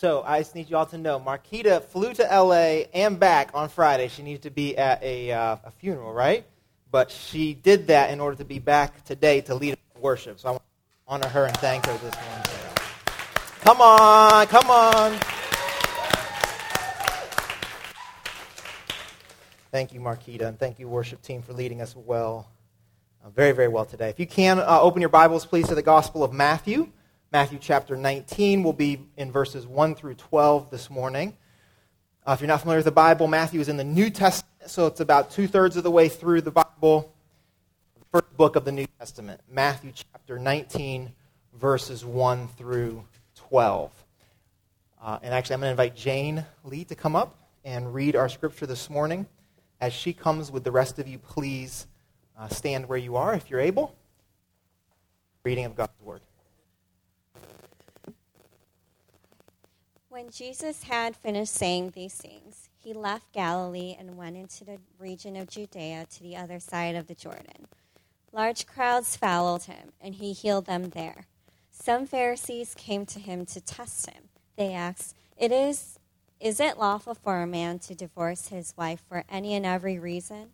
So I just need you all to know, Marquita flew to L.A. and back on Friday. She needed to be at a funeral, right? But she did that in order to be back today to lead worship. So I want to honor her and thank her this morning. Come on, come on. Thank you, Marquita, and thank you, worship team, for leading us well, very, very well today. If you can, open your Bibles, please, to the Gospel of Matthew. Matthew chapter 19 will be in verses 1 through 12 this morning. If you're not familiar with the Bible, Matthew is in the New Testament, so it's about two-thirds of the way through the Bible, the first book of the New Testament, Matthew chapter 19, verses 1 through 12. And actually, I'm going to invite Jane Lee to come up and read our scripture this morning. As she comes with the rest of you, please stand where you are if you're able. Reading of God's Word. When Jesus had finished saying these things, he left Galilee and went into the region of Judea to the other side of the Jordan. Large crowds followed him, and he healed them there. Some Pharisees came to him to test him. They asked, Is it lawful for a man to divorce his wife for any and every reason?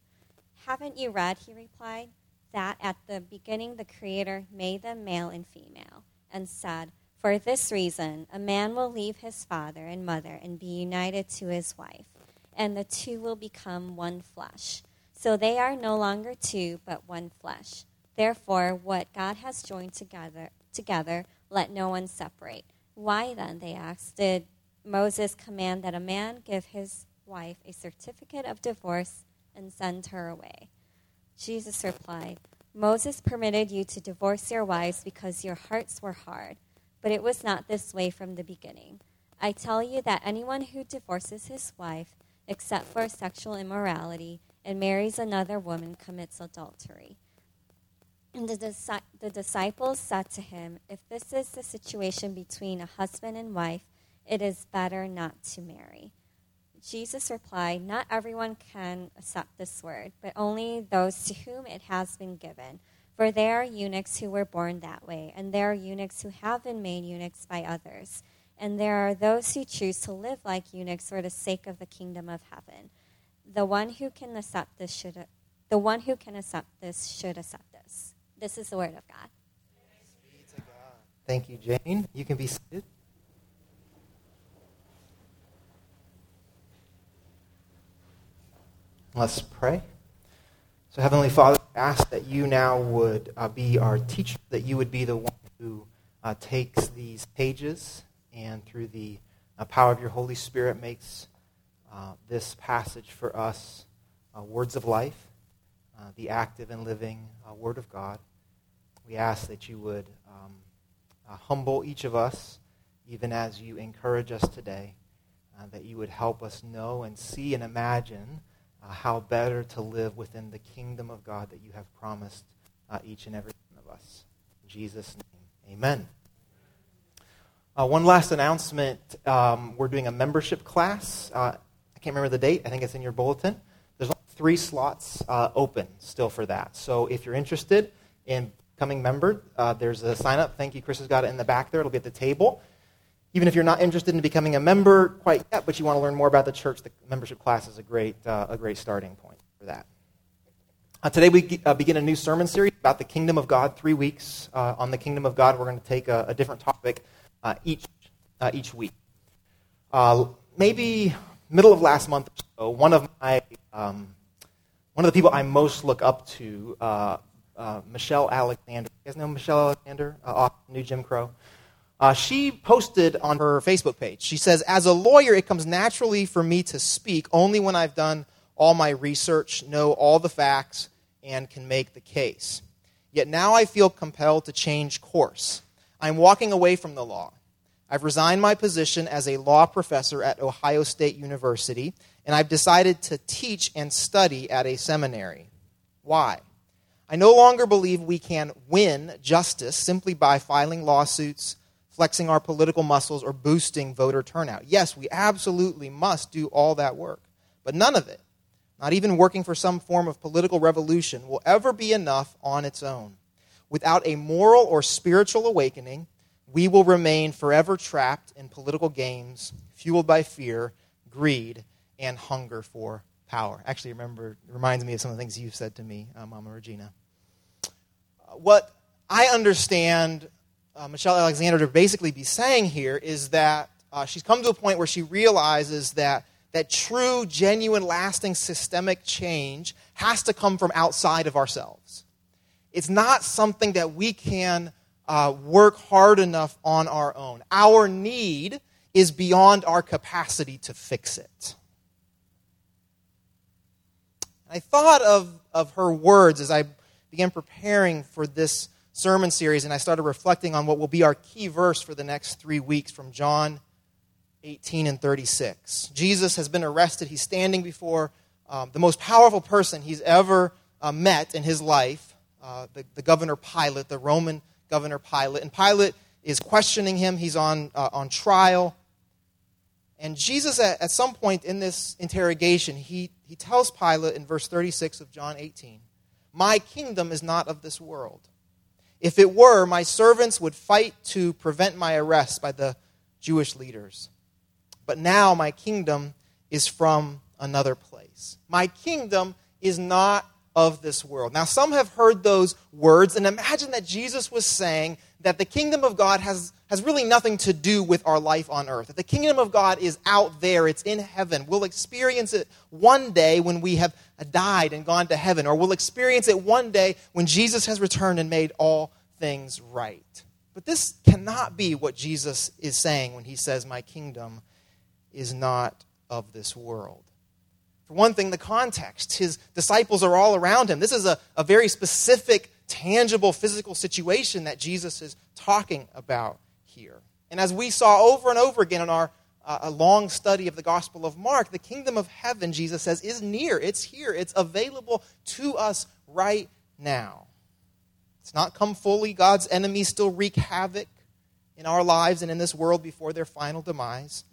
Haven't you read, he replied, that at the beginning the Creator made them male and female, and said, for this reason a man will leave his father and mother and be united to his wife, and the two will become one flesh. So they are no longer two, but one flesh. Therefore, what God has joined together, let no one separate. Why then, they asked, did Moses command that a man give his wife a certificate of divorce and send her away? Jesus replied, Moses permitted you to divorce your wives because your hearts were hard, but it was not this way from the beginning. I tell you that anyone who divorces his wife, except for sexual immorality, and marries another woman commits adultery. And the disciples said to him, if this is the situation between a husband and wife, it is better not to marry. Jesus replied, not everyone can accept this word, but only those to whom it has been given. For there are eunuchs who were born that way, and there are eunuchs who have been made eunuchs by others. And there are those who choose to live like eunuchs for the sake of the kingdom of heaven. The one who can accept this should accept this. This is the word of God. Thanks be to God. Thank you, Jane. You can be seated. Let's pray. So, Heavenly Father, I ask that you now would be our teacher, that you would be the one who takes these pages and through the power of your Holy Spirit makes this passage for us words of life, the active and living Word of God. We ask that you would humble each of us, even as you encourage us today, that you would help us know and see and imagine how better to live within the kingdom of God that you have promised each and every one of us. In Jesus' name, amen. One last announcement. We're doing a membership class. I can't remember the date. I think it's in your bulletin. There's only 3 slots open still for that. So if you're interested in becoming member, there's a sign-up. Thank you, Chris has got it in the back there. It'll be at the table. Even if you're not interested in becoming a member quite yet, but you want to learn more about the church, the membership class is a great starting point for that. Today we begin a new sermon series about the kingdom of God, 3 weeks. On the kingdom of God, we're going to take a different topic each week. Maybe middle of last month or so, one of the people I most look up to, Michelle Alexander. You guys know Michelle Alexander, author of New Jim Crow? She posted on her Facebook page. She says, as a lawyer, it comes naturally for me to speak only when I've done all my research, know all the facts, and can make the case. Yet now I feel compelled to change course. I'm walking away from the law. I've resigned my position as a law professor at Ohio State University, and I've decided to teach and study at a seminary. Why? I no longer believe we can win justice simply by filing lawsuits, flexing our political muscles, or boosting voter turnout. Yes, we absolutely must do all that work. But none of it, not even working for some form of political revolution, will ever be enough on its own. Without a moral or spiritual awakening, we will remain forever trapped in political games, fueled by fear, greed, and hunger for power. Actually, it reminds me of some of the things you've said to me, Mama Regina. What I understand Michelle Alexander to basically be saying here is that she's come to a point where she realizes that true, genuine, lasting, systemic change has to come from outside of ourselves. It's not something that we can work hard enough on our own. Our need is beyond our capacity to fix it. I thought of her words as I began preparing for this sermon series, and I started reflecting on what will be our key verse for the next 3 weeks from John 18 and 36. Jesus has been arrested. He's standing before the most powerful person he's ever met in his life, the governor Pilate, the Roman governor Pilate. And Pilate is questioning him. He's on trial. And Jesus, at some point in this interrogation, he tells Pilate in verse 36 of John 18, "My kingdom is not of this world. If it were, my servants would fight to prevent my arrest by the Jewish leaders. But now my kingdom is from another place." My kingdom is not of this world. Now, some have heard those words and imagine that Jesus was saying that the kingdom of God has really nothing to do with our life on earth. That the kingdom of God is out there. It's in heaven. We'll experience it one day when we have died and gone to heaven, or we'll experience it one day when Jesus has returned and made all things right. But this cannot be what Jesus is saying when he says, "My kingdom is not of this world." For one thing, the context. His disciples are all around him. This is a very specific, tangible, physical situation that Jesus is talking about here. And as we saw over and over again in our a long study of the Gospel of Mark, the kingdom of heaven, Jesus says, is near. It's here. It's available to us right now. It's not come fully. God's enemies still wreak havoc in our lives and in this world before their final demise.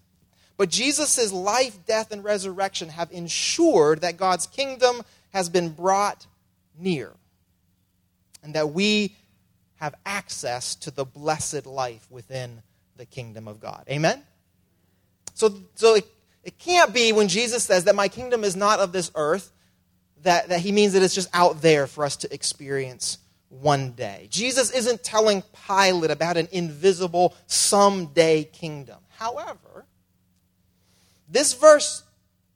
But Jesus' life, death, and resurrection have ensured that God's kingdom has been brought near and that we have access to the blessed life within the kingdom of God. Amen? So it can't be when Jesus says that my kingdom is not of this earth, that he means that it's just out there for us to experience one day. Jesus isn't telling Pilate about an invisible someday kingdom. However, this verse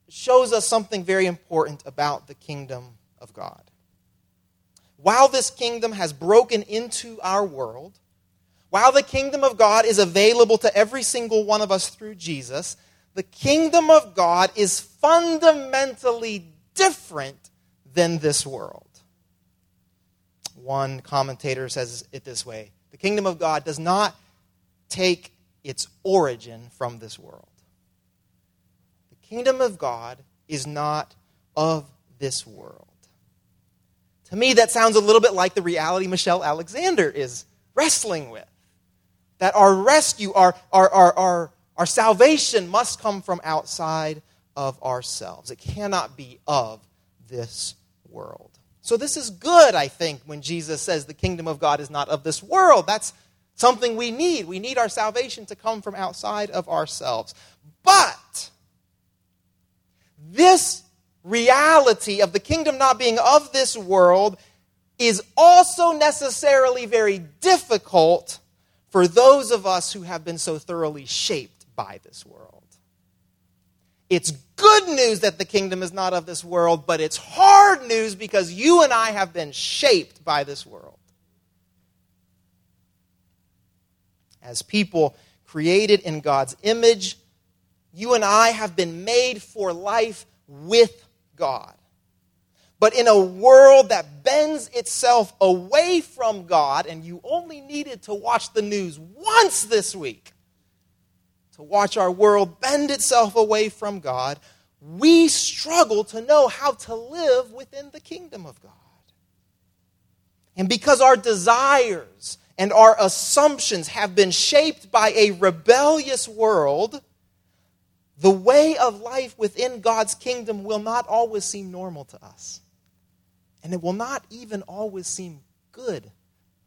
shows us something very important about the kingdom of God. While this kingdom has broken into our world, while the kingdom of God is available to every single one of us through Jesus, the kingdom of God is fundamentally different than this world. One commentator says it this way: the kingdom of God does not take its origin from this world. The kingdom of God is not of this world. To me, that sounds a little bit like the reality Michelle Alexander is wrestling with. That our rescue, our salvation must come from outside of ourselves. It cannot be of this world. So this is good, I think, when Jesus says the kingdom of God is not of this world. That's something we need. We need our salvation to come from outside of ourselves. But this reality of the kingdom not being of this world is also necessarily very difficult for those of us who have been so thoroughly shaped by this world. It's good news that the kingdom is not of this world, but it's hard news because you and I have been shaped by this world. As people created in God's image, you and I have been made for life with God. But in a world that bends itself away from God, and you only needed to watch the news once this week to watch our world bend itself away from God, we struggle to know how to live within the kingdom of God. And because our desires and our assumptions have been shaped by a rebellious world, the way of life within God's kingdom will not always seem normal to us. And it will not even always seem good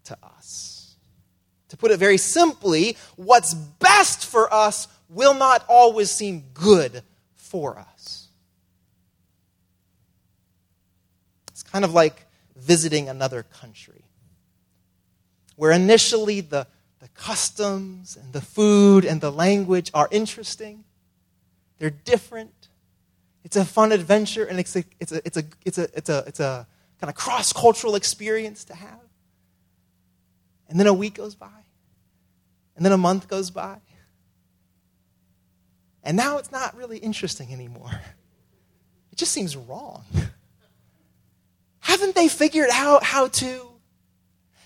to us. To put it very simply, what's best for us will not always seem good for us. It's kind of like visiting another country, where initially the customs and the food and the language are interesting. They're different. It's a fun adventure, and it's a kind of cross-cultural experience to have. And then a week goes by. And then a month goes by. And now it's not really interesting anymore. It just seems wrong. Haven't they figured out how to?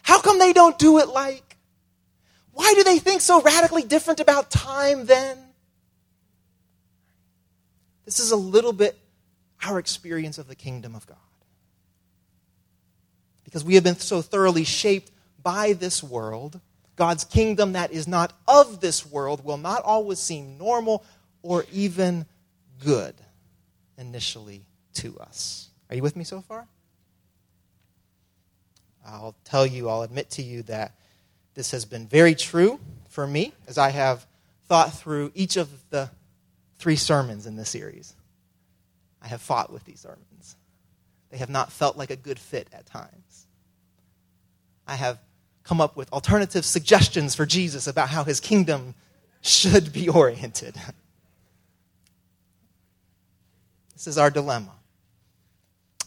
How come they don't do it like? Why do they think so radically different about time then? This is a little bit our experience of the kingdom of God. Because we have been so thoroughly shaped by this world, God's kingdom that is not of this world will not always seem normal or even good initially to us. Are you with me so far? I'll admit to you that this has been very true for me as I have thought through each of the 3 sermons in this series. I have fought with these sermons. They have not felt like a good fit at times. I have come up with alternative suggestions for Jesus about how his kingdom should be oriented. This is our dilemma.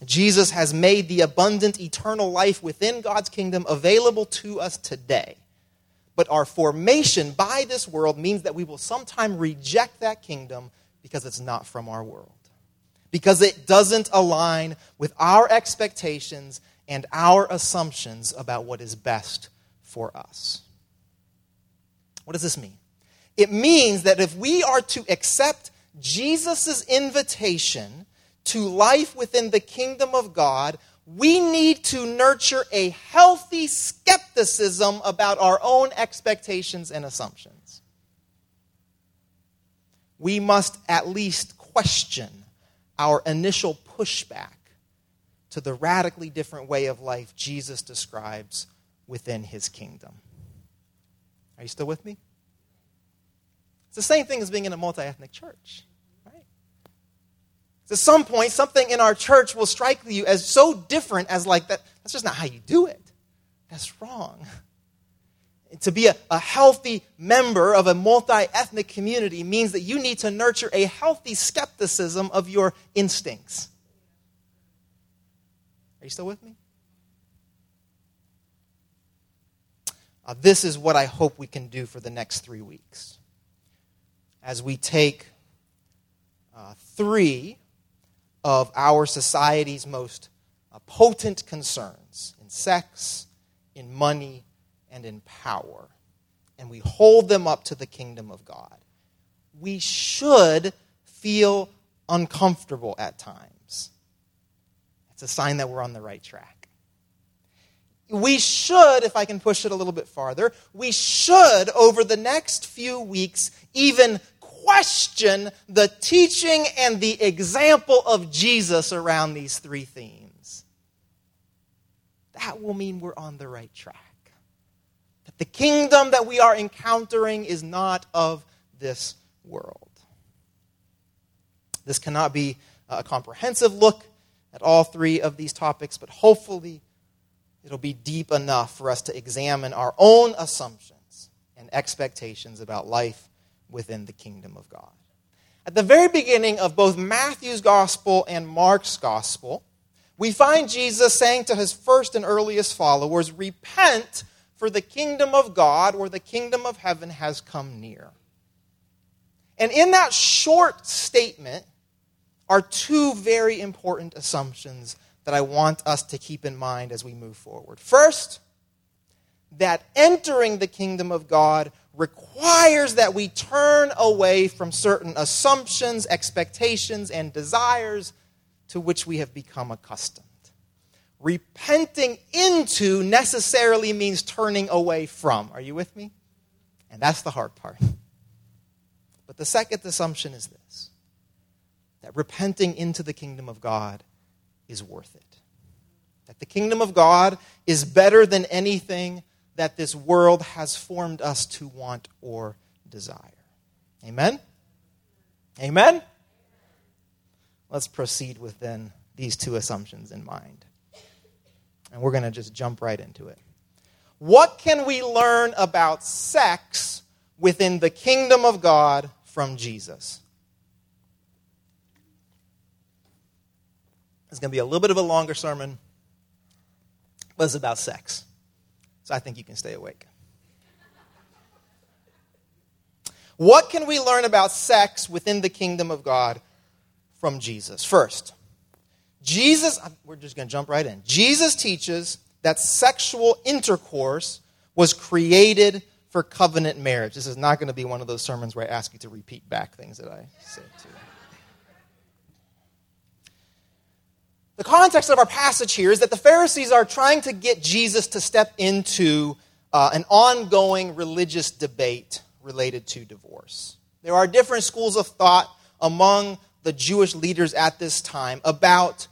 Jesus has made the abundant eternal life within God's kingdom available to us today. But our formation by this world means that we will sometime reject that kingdom because it's not from our world. Because it doesn't align with our expectations and our assumptions about what is best for us. What does this mean? It means that if we are to accept Jesus' invitation to life within the kingdom of God, we need to nurture a healthy skepticism about our own expectations and assumptions. We must at least question our initial pushback to the radically different way of life Jesus describes within his kingdom. Are you still with me? It's the same thing as being in a multi-ethnic church, right? At some point, something in our church will strike you as so different as like that. That's just not how you do it. That's wrong. To be a healthy member of a multi-ethnic community means that you need to nurture a healthy skepticism of your instincts. Are you still with me? This is what I hope we can do for the next 3 weeks. As we take 3 of our society's most potent concerns in sex, in money, and in power, and we hold them up to the kingdom of God, we should feel uncomfortable at times. It's a sign that we're on the right track. We should, if I can push it a little bit farther, we should, over the next few weeks, even question the teaching and the example of Jesus around these 3 themes. That will mean we're on the right track. That the kingdom that we are encountering is not of this world. This cannot be a comprehensive look at all 3 of these topics, but hopefully it'll be deep enough for us to examine our own assumptions and expectations about life within the kingdom of God. At the very beginning of both Matthew's gospel and Mark's gospel, we find Jesus saying to his first and earliest followers, "Repent, for the kingdom of God or the kingdom of heaven has come near." And in that short statement are 2 very important assumptions that I want us to keep in mind as we move forward. First, that entering the kingdom of God requires that we turn away from certain assumptions, expectations, and desires to which we have become accustomed. Repenting into necessarily means turning away from. Are you with me? And that's the hard part. But the second assumption is this: that repenting into the kingdom of God is worth it. That the kingdom of God is better than anything that this world has formed us to want or desire. Amen? Amen? Let's proceed with then these two assumptions in mind. And we're going to just jump right into it. What can we learn about sex within the kingdom of God from Jesus? It's going to be a little bit of a longer sermon, but it's about sex. So I think you can stay awake. What can we learn about sex within the kingdom of God from Jesus? First, Jesus, we're just going to jump right in. Jesus teaches that sexual intercourse was created for covenant marriage. This is not going to be one of those sermons where I ask you to repeat back things that I said to you. The context of our passage here is that the Pharisees are trying to get Jesus to step into an ongoing religious debate related to divorce. There are different schools of thought among the Jewish leaders at this time about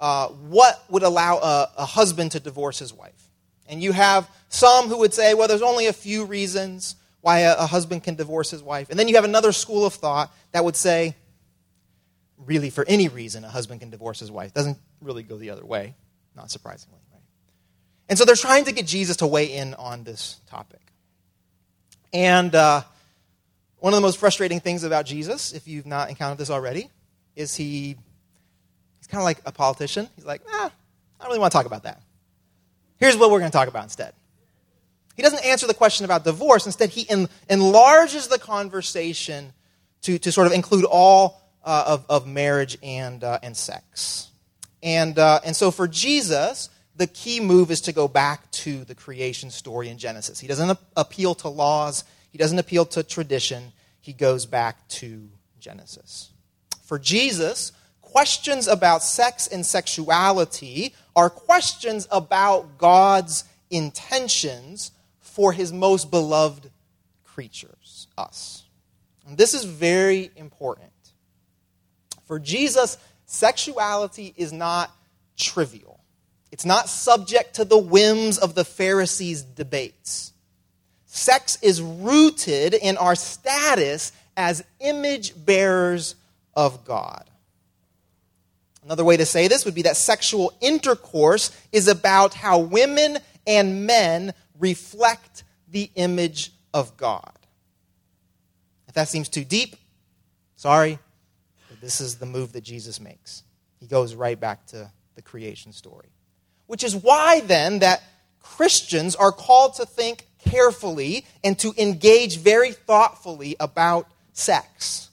what would allow a husband to divorce his wife. And you have some who would say, well, there's only a few reasons why a husband can divorce his wife. And then you have another school of thought that would say, really, for any reason, a husband can divorce his wife. Doesn't really go the other way, not surprisingly, right? And so they're trying to get Jesus to weigh in on this topic. And one of the most frustrating things about Jesus, if you've not encountered this already, is he's kind of like a politician. He's like, I don't really want to talk about that. Here's what we're going to talk about instead. He doesn't answer the question about divorce. Instead, he enlarges the conversation to sort of include all of marriage and sex. And so for Jesus, the key move is to go back to the creation story in Genesis. He doesn't appeal to laws. He doesn't appeal to tradition. He goes back to Genesis. For Jesus, questions about sex and sexuality are questions about God's intentions for his most beloved creatures, us. And this is very important. For Jesus, sexuality is not trivial. It's not subject to the whims of the Pharisees' debates. Sex is rooted in our status as image bearers of God. Another way to say this would be that sexual intercourse is about how women and men reflect the image of God. If that seems too deep, sorry. This is the move that Jesus makes. He goes right back to the creation story. Which is why, then, that Christians are called to think carefully and to engage very thoughtfully about sex.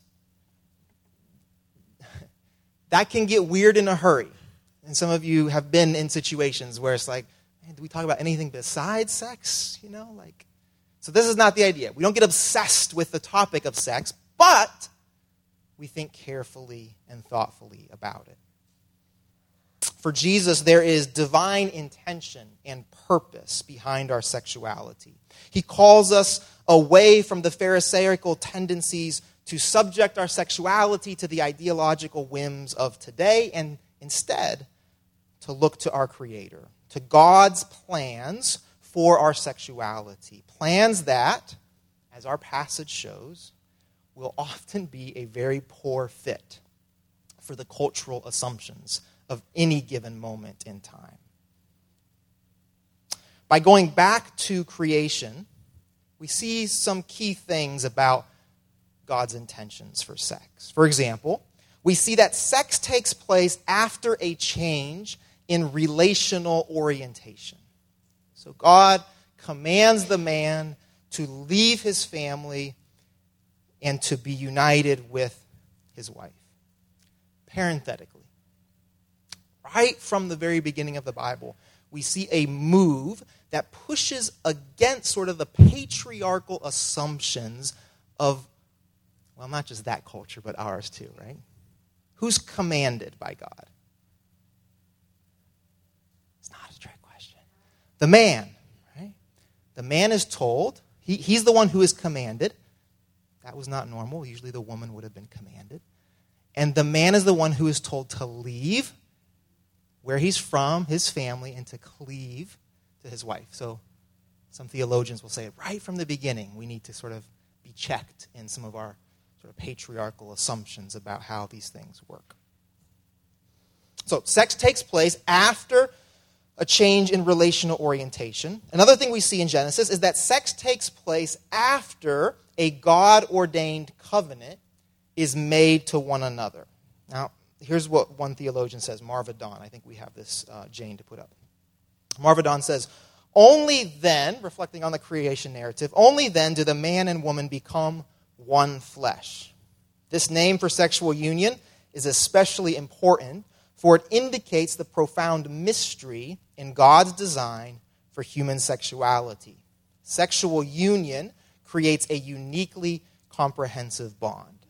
That can get weird in a hurry. And some of you have been in situations where it's like, man, do we talk about anything besides sex? You know, like, so this is not the idea. We don't get obsessed with the topic of sex, but we think carefully and thoughtfully about it. For Jesus, there is divine intention and purpose behind our sexuality. He calls us away from the Pharisaical tendencies to subject our sexuality to the ideological whims of today, and instead to look to our Creator, to God's plans for our sexuality. Plans that, as our passage shows, will often be a very poor fit for the cultural assumptions of any given moment in time. By going back to creation, we see some key things about God's intentions for sex. For example, we see that sex takes place after a change in relational orientation. So God commands the man to leave his family and to be united with his wife. Parenthetically, right from the very beginning of the Bible, we see a move that pushes against sort of the patriarchal assumptions of, well, not just that culture, but ours too, right? Who's commanded by God? It's not a trick question. The man, right? The man is told, he's the one who is commanded. That was not normal. Usually the woman would have been commanded. And the man is the one who is told to leave where he's from, his family, and to cleave to his wife. So Some theologians will say right from the beginning we need to sort of be checked in some of our sort of patriarchal assumptions about how these things work. So sex takes place after a change in relational orientation. Another thing we see in Genesis is that sex takes place after a God-ordained covenant is made to one another. Now, here's what one theologian says, Marva Dawn. I think we have this, Jane, to put up. Marva Dawn says, only then, reflecting on the creation narrative, only then do the man and woman become one flesh. This name for sexual union is especially important, for it indicates the profound mystery in God's design for human sexuality. Sexual union creates a uniquely comprehensive bond.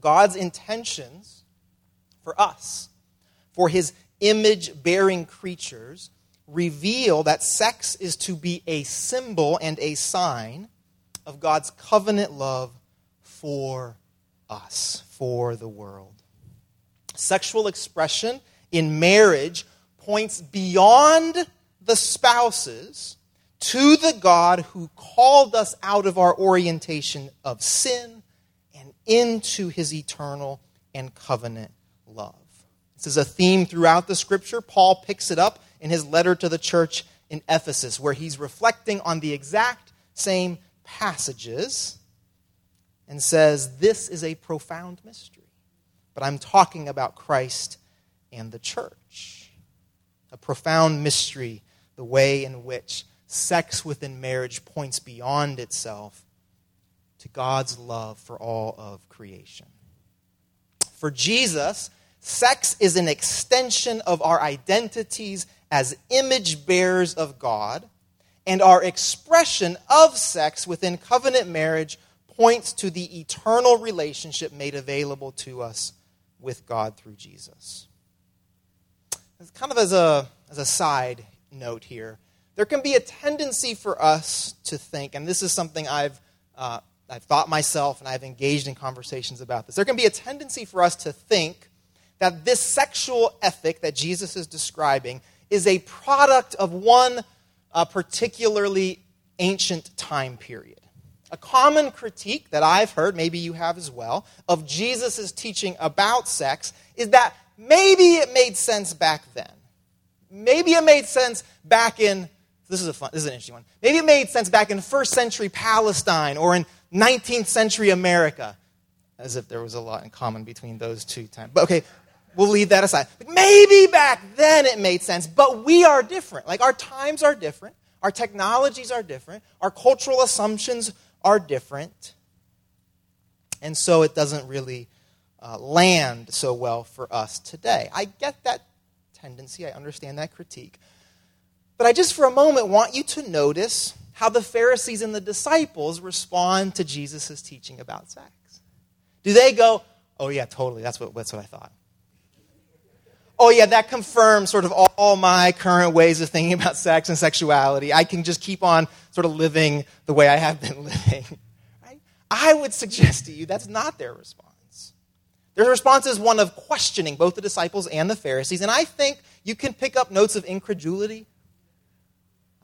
God's intentions for us, for his image-bearing creatures, reveal that sex is to be a symbol and a sign of God's covenant love for us, for the world. Sexual expression in marriage points beyond the spouses to the God who called us out of our orientation of sin and into his eternal and covenant love. This is a theme throughout the scripture. Paul picks it up in his letter to the church in Ephesus, where he's reflecting on the exact same passages and says, this is a profound mystery. But I'm talking about Christ and the church. A profound mystery, the way in which sex within marriage points beyond itself to God's love for all of creation. For Jesus, sex is an extension of our identities as image bearers of God, and our expression of sex within covenant marriage points to the eternal relationship made available to us with God through Jesus. Kind of as a side note here, there can be a tendency for us to think, and this is something I've thought myself and I've engaged in conversations about this. There can be a tendency for us to think that this sexual ethic that Jesus is describing is a product of one particularly ancient time period. A common critique that I've heard, maybe you have as well, of Jesus' teaching about sex is that maybe it made sense back then. Maybe it made sense back in, this is an interesting one. Maybe it made sense back in first century Palestine or in 19th century America. As if there was a lot in common between those two times. But okay, we'll leave that aside. Maybe back then it made sense, but we are different. Like our times are different. Our technologies are different. Our cultural assumptions are different. And so it doesn't really land so well for us today. I get that tendency. I understand that critique. But I just for a moment want you to notice how the Pharisees and the disciples respond to Jesus' teaching about sex. Do they go, oh yeah, totally, that's what I thought. Oh yeah, that confirms sort of all my current ways of thinking about sex and sexuality. I can just keep on sort of living the way I have been living. Right? I would suggest to you that's not their response. Their response is one of questioning, both the disciples and the Pharisees. And I think you can pick up notes of incredulity.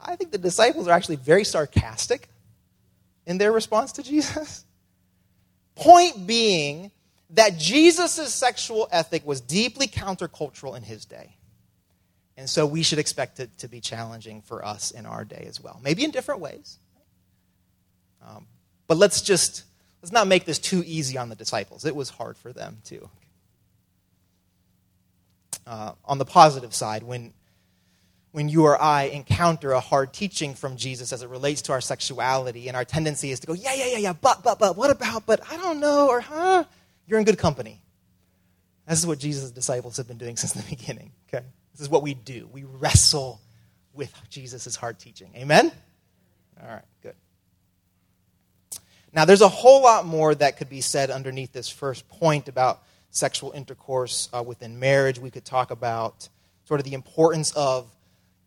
I think the disciples are actually very sarcastic in their response to Jesus. Point being that Jesus' sexual ethic was deeply countercultural in his day. And so we should expect it to be challenging for us in our day as well. Maybe in different ways. But let's not make this too easy on the disciples. It was hard for them too. On the positive side, when you or I encounter a hard teaching from Jesus as it relates to our sexuality, and our tendency is to go, yeah, but, what about, but, I don't know, or, huh? You're in good company. This is what Jesus' disciples have been doing since the beginning, okay? This is what we do. We wrestle with Jesus' hard teaching. Amen? All right, good. Now, there's a whole lot more that could be said underneath this first point about sexual intercourse within marriage. We could talk about sort of the importance of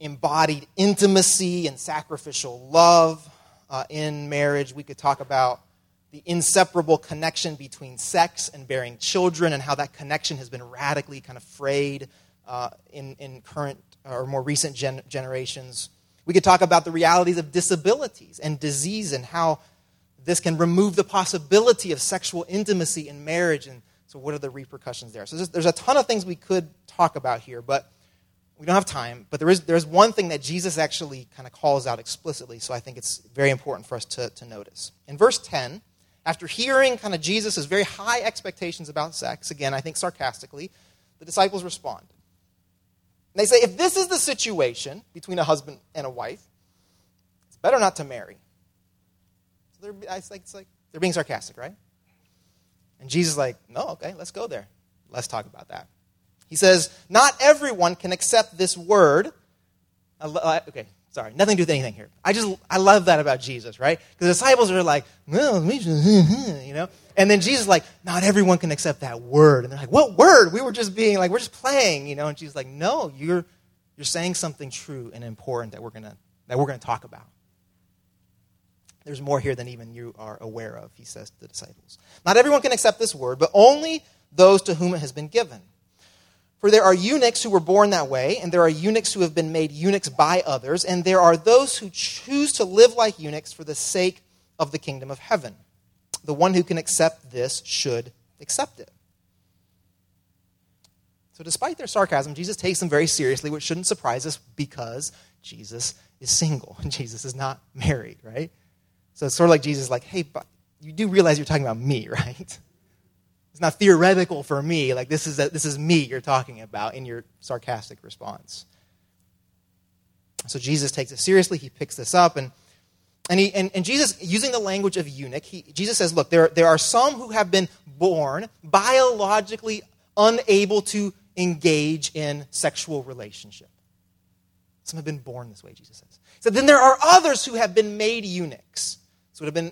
embodied intimacy and sacrificial love in marriage. We could talk about the inseparable connection between sex and bearing children and how that connection has been radically kind of frayed in current or more recent generations. We could talk about the realities of disabilities and disease and how this can remove the possibility of sexual intimacy in marriage. And so what are the repercussions there? So there's a ton of things we could talk about here, but we don't have time. But there's one thing that Jesus actually kind of calls out explicitly, so I think it's very important for us to notice. In verse 10, after hearing kind of Jesus' very high expectations about sex, again, I think sarcastically, the disciples respond. And they say, if this is the situation between a husband and a wife, it's better not to marry. So they're being sarcastic, right? And Jesus is like, no, okay, let's go there. Let's talk about that. He says, not everyone can accept this word. Nothing to do with anything here. I love that about Jesus, right? Because the disciples are like, no, you know. And then Jesus is like, not everyone can accept that word. And they're like, what word? We were just being like, we're just playing, you know. And Jesus is like, no, you're saying something true and important that we're gonna talk about. There's more here than even you are aware of, he says to the disciples. Not everyone can accept this word, but only those to whom it has been given. For there are eunuchs who were born that way, and there are eunuchs who have been made eunuchs by others, and there are those who choose to live like eunuchs for the sake of the kingdom of heaven. The one who can accept this should accept it. So despite their sarcasm, Jesus takes them very seriously, which shouldn't surprise us because Jesus is single and Jesus is not married, right? So it's sort of like Jesus like, hey, but you do realize you're talking about me, right? It's not theoretical for me. Like, this is me you're talking about in your sarcastic response. So Jesus takes it seriously. He picks this up. And Jesus, using the language of eunuch, Jesus says, look, there are some who have been born biologically unable to engage in sexual relationship. Some have been born this way, Jesus says. So then there are others who have been made eunuchs. This would have been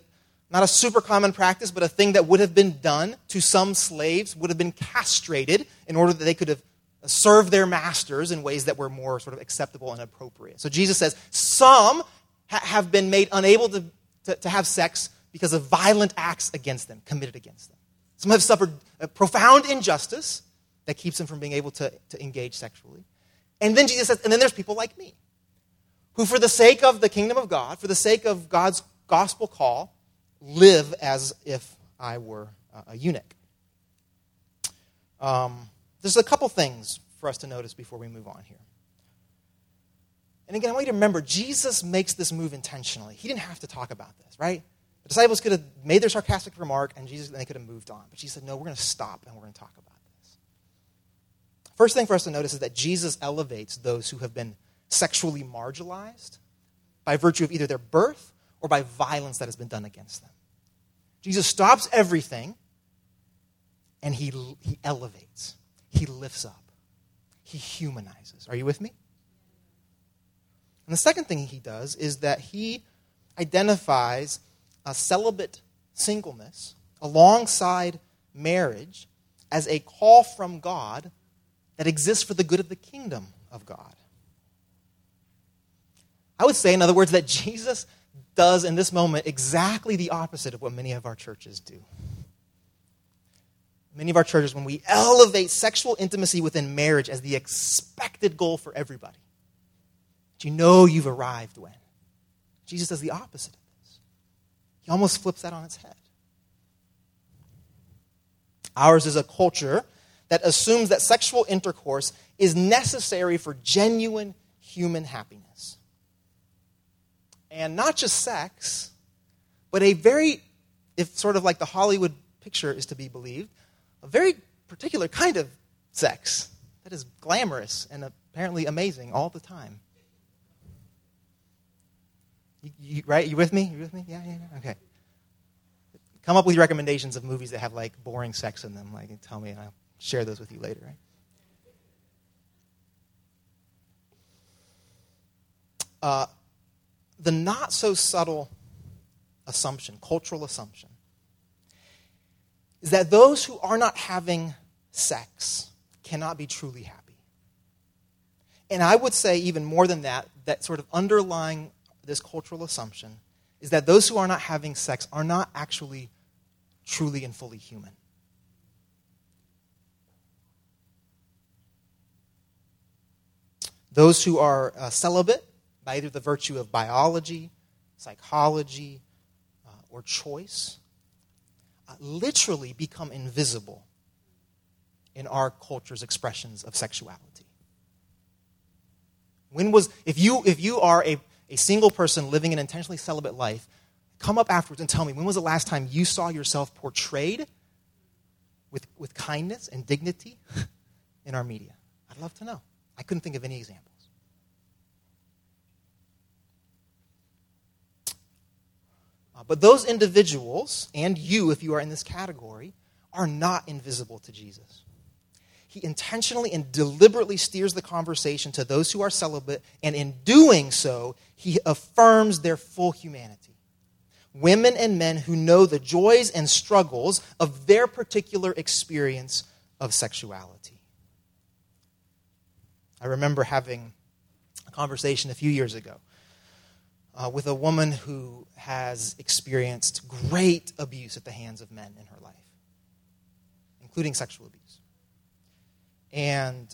not a super common practice, but a thing that would have been done to some slaves, would have been castrated in order that they could have served their masters in ways that were more sort of acceptable and appropriate. So Jesus says some have been made unable to have sex because of violent acts against them, committed against them. Some have suffered a profound injustice that keeps them from being able to engage sexually. And then Jesus says, and then there's people like me, who for the sake of the kingdom of God, for the sake of God's gospel call, live as if I were a eunuch. There's a couple things for us to notice before we move on here. And again, I want you to remember, Jesus makes this move intentionally. He didn't have to talk about this, right? The disciples could have made their sarcastic remark, and they could have moved on. But Jesus said, no, we're going to stop, and we're going to talk about this. First thing for us to notice is that Jesus elevates those who have been sexually marginalized by virtue of either their birth or by violence that has been done against them. Jesus stops everything, and he elevates. He lifts up. He humanizes. Are you with me? And the second thing he does is that he identifies a celibate singleness alongside marriage as a call from God that exists for the good of the kingdom of God. I would say, in other words, that Jesus does in this moment exactly the opposite of what many of our churches do. Many of our churches, when we elevate sexual intimacy within marriage as the expected goal for everybody, do you know you've arrived when? Jesus does the opposite of this. He almost flips that on its head. Ours is a culture that assumes that sexual intercourse is necessary for genuine human happiness. And not just sex, but if sort of like the Hollywood picture is to be believed, a very particular kind of sex that is glamorous and apparently amazing all the time. Right? You with me? You with me? Yeah. Okay. Come up with recommendations of movies that have like boring sex in them. Like, tell me, and I'll share those with you later, right? The not-so-subtle assumption, cultural assumption, is that those who are not having sex cannot be truly happy. And I would say even more than that, that sort of underlying this cultural assumption is that those who are not having sex are not actually truly and fully human. Those who are celibate by either the virtue of biology, psychology, or choice literally become invisible in our culture's expressions of sexuality. When was if you are a single person living an intentionally celibate life, come up afterwards and tell me, when was the last time you saw yourself portrayed with kindness and dignity in our media? I'd love to know. I couldn't think of any examples. But those individuals, and you if you are in this category, are not invisible to Jesus. He intentionally and deliberately steers the conversation to those who are celibate, and in doing so, he affirms their full humanity. Women and men who know the joys and struggles of their particular experience of sexuality. I remember having a conversation a few years ago with a woman who has experienced great abuse at the hands of men in her life, including sexual abuse. And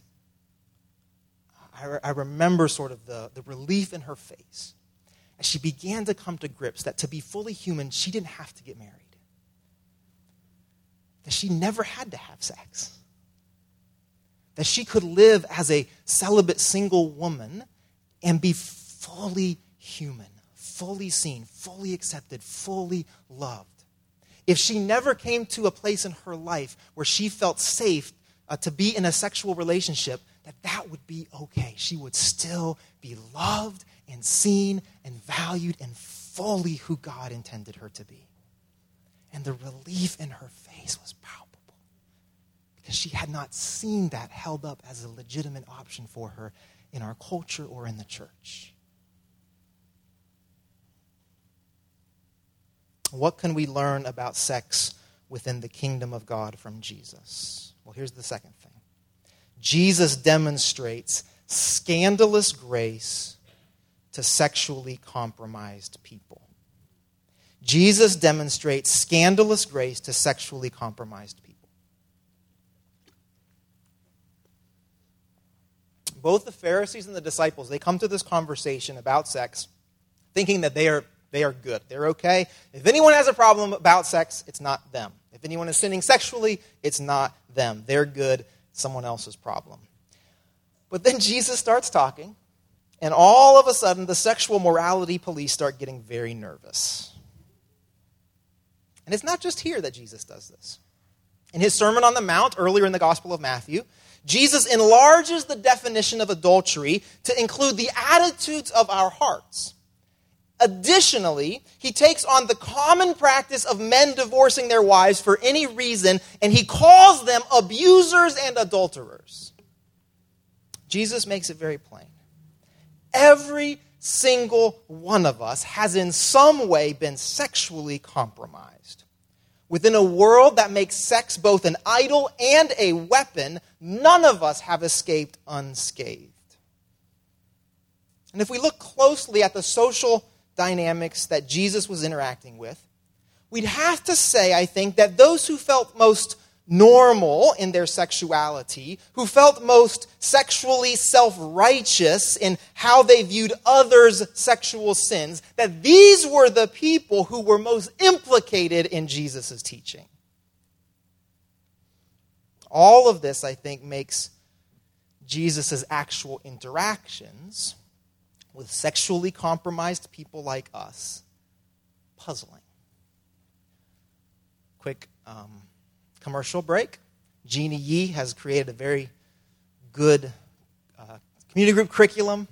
I remember sort of the relief in her face. She began to come to grips that to be fully human, she didn't have to get married. That she never had to have sex. That she could live as a celibate single woman and be fully human, fully seen, fully accepted, fully loved. If she never came to a place in her life where she felt safe to be in a sexual relationship, that would be okay. She would still be loved and seen and valued and fully who God intended her to be. And the relief in her face was palpable because she had not seen that held up as a legitimate option for her in our culture or in the church. What can we learn about sex within the kingdom of God from Jesus? Well, here's the second thing. Jesus demonstrates scandalous grace to sexually compromised people. Jesus demonstrates scandalous grace to sexually compromised people. Both the Pharisees and the disciples, they come to this conversation about sex thinking that they are good. They're okay. If anyone has a problem about sex, it's not them. If anyone is sinning sexually, it's not them. They're good. Someone else's problem. But then Jesus starts talking, and all of a sudden, the sexual morality police start getting very nervous. And it's not just here that Jesus does this. In his Sermon on the Mount, earlier in the Gospel of Matthew, Jesus enlarges the definition of adultery to include the attitudes of our hearts. Additionally, he takes on the common practice of men divorcing their wives for any reason, and he calls them abusers and adulterers. Jesus makes it very plain. Every single one of us has in some way been sexually compromised. Within a world that makes sex both an idol and a weapon, none of us have escaped unscathed. And if we look closely at the social dynamics that Jesus was interacting with, we'd have to say, I think, that those who felt most normal in their sexuality, who felt most sexually self-righteous in how they viewed others' sexual sins, that these were the people who were most implicated in Jesus' teaching. All of this, I think, makes Jesus' actual interactions with sexually compromised people like us puzzling. Quick commercial break. Jeannie Yee has created a very good community group curriculum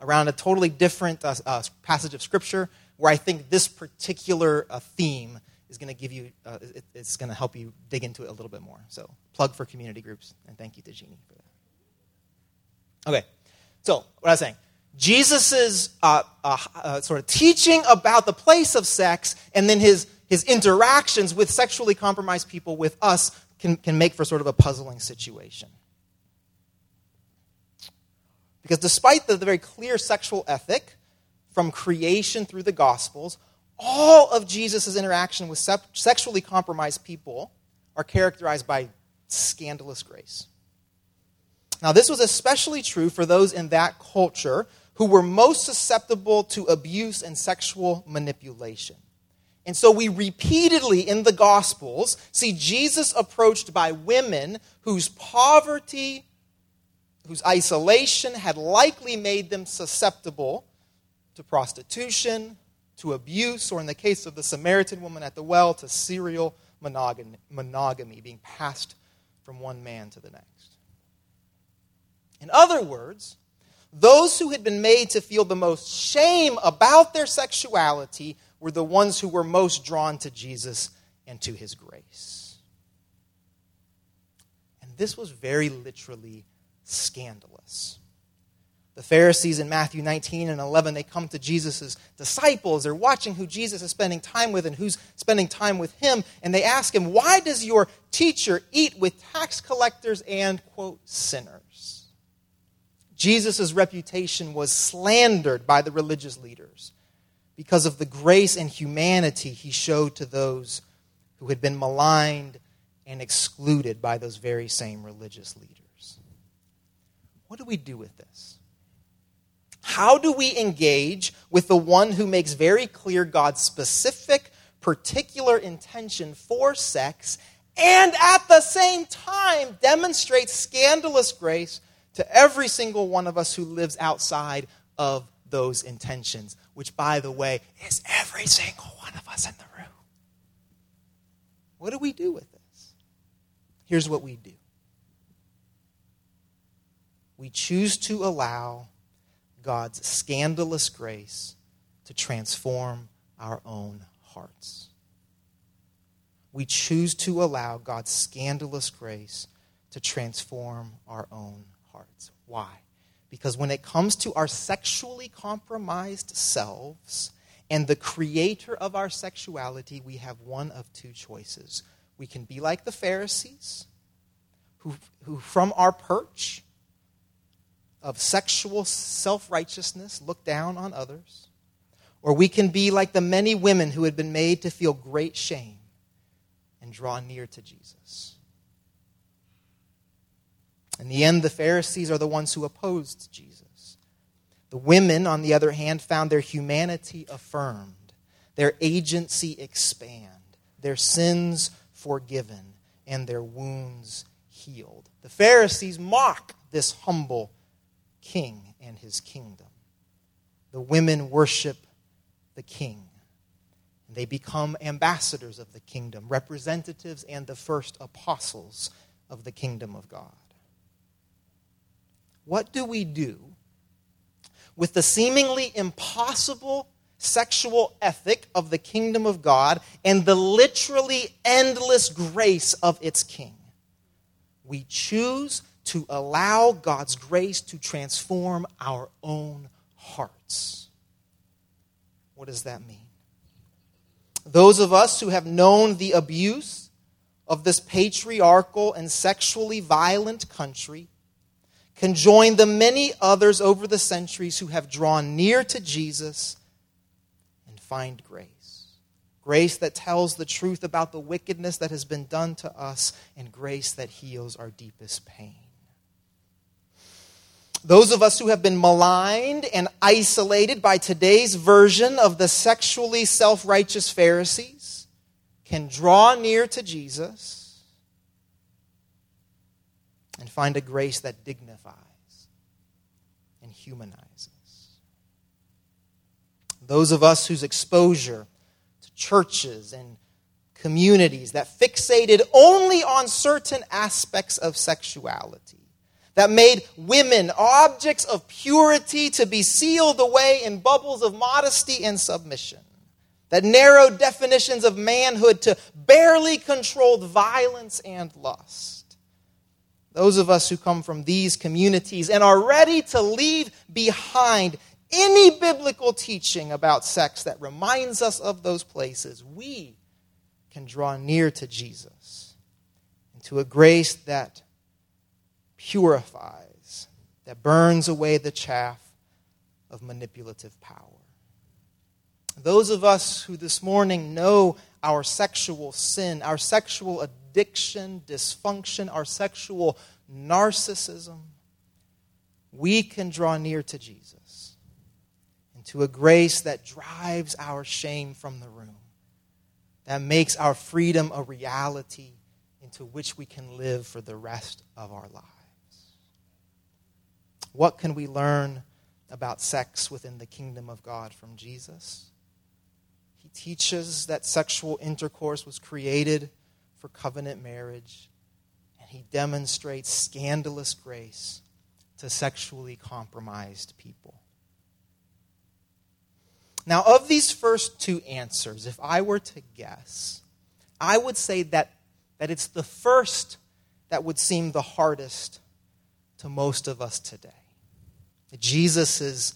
around a totally different passage of Scripture where I think this particular theme is going to give you, it's going to help you dig into it a little bit more. So plug for community groups, and thank you to Jeannie for that. Okay, so what I was saying. Jesus' sort of teaching about the place of sex and then his interactions with sexually compromised people, with us, can make for sort of a puzzling situation. Because despite the very clear sexual ethic from creation through the Gospels, all of Jesus' interaction with sexually compromised people are characterized by scandalous grace. Now, this was especially true for those in that culture who were most susceptible to abuse and sexual manipulation. And so we repeatedly in the Gospels see Jesus approached by women whose poverty, whose isolation had likely made them susceptible to prostitution, to abuse, or in the case of the Samaritan woman at the well, to serial monogamy, being passed from one man to the next. In other words, those who had been made to feel the most shame about their sexuality were the ones who were most drawn to Jesus and to his grace. And this was very literally scandalous. The Pharisees in Matthew 19 and 11, they come to Jesus' disciples. They're watching who Jesus is spending time with and who's spending time with him. And they ask him, why does your teacher eat with tax collectors and, quote, sinners? Jesus' reputation was slandered by the religious leaders because of the grace and humanity he showed to those who had been maligned and excluded by those very same religious leaders. What do we do with this? How do we engage with the one who makes very clear God's specific, particular intention for sex and at the same time demonstrates scandalous grace to every single one of us who lives outside of those intentions, which, by the way, is every single one of us in the room? What do we do with this? Here's what we do. We choose to allow God's scandalous grace to transform our own hearts. We choose to allow God's scandalous grace to transform our own hearts. Why? Because when it comes to our sexually compromised selves and the creator of our sexuality, we have one of two choices. We can be like the Pharisees, who from our perch of sexual self-righteousness look down on others, or we can be like the many women who had been made to feel great shame and draw near to Jesus. In the end, the Pharisees are the ones who opposed Jesus. The women, on the other hand, found their humanity affirmed, their agency expand, their sins forgiven, and their wounds healed. The Pharisees mock this humble king and his kingdom. The women worship the king. They become ambassadors of the kingdom, representatives and the first apostles of the kingdom of God. What do we do with the seemingly impossible sexual ethic of the kingdom of God and the literally endless grace of its king? We choose to allow God's grace to transform our own hearts. What does that mean? Those of us who have known the abuse of this patriarchal and sexually violent country can join the many others over the centuries who have drawn near to Jesus and find grace. Grace that tells the truth about the wickedness that has been done to us, and grace that heals our deepest pain. Those of us who have been maligned and isolated by today's version of the sexually self-righteous Pharisees can draw near to Jesus and find a grace that dignifies and humanizes. Those of us whose exposure to churches and communities that fixated only on certain aspects of sexuality, that made women objects of purity to be sealed away in bubbles of modesty and submission, that narrowed definitions of manhood to barely controlled violence and lust. Those of us who come from these communities and are ready to leave behind any biblical teaching about sex that reminds us of those places, we can draw near to Jesus and to a grace that purifies, that burns away the chaff of manipulative power. Those of us who this morning know our sexual sin, our sexual addiction, dysfunction, our sexual narcissism, we can draw near to Jesus and to a grace that drives our shame from the room, that makes our freedom a reality into which we can live for the rest of our lives. What can we learn about sex within the kingdom of God from Jesus? He teaches that sexual intercourse was created for covenant marriage, and he demonstrates scandalous grace to sexually compromised people. Now, of these first two answers, if I were to guess, I would say that it's the first that would seem the hardest to most of us today. Jesus'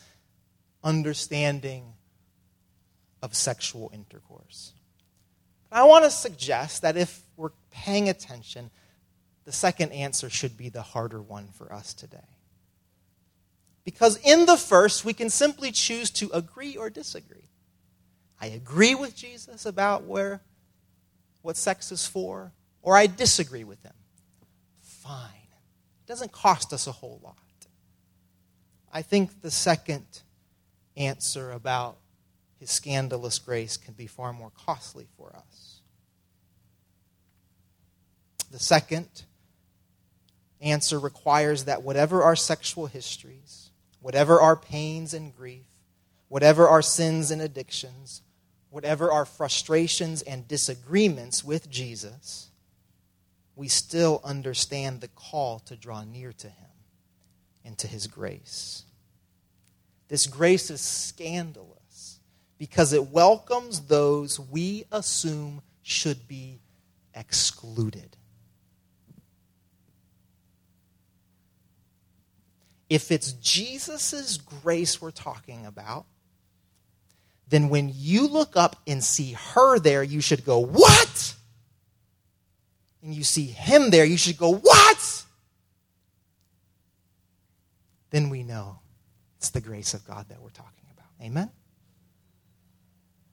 understanding of sexual intercourse. I want to suggest that if we're paying attention, the second answer should be the harder one for us today. Because in the first, we can simply choose to agree or disagree. I agree with Jesus about what sex is for, or I disagree with him. Fine. It doesn't cost us a whole lot. I think the second answer about his scandalous grace can be far more costly for us. The second answer requires that whatever our sexual histories, whatever our pains and grief, whatever our sins and addictions, whatever our frustrations and disagreements with Jesus, we still understand the call to draw near to him and to his grace. This grace is scandalous because it welcomes those we assume should be excluded. If it's Jesus' grace we're talking about, then when you look up and see her there, you should go, "What?" And you see him there, you should go, "What?" Then we know it's the grace of God that we're talking about. Amen?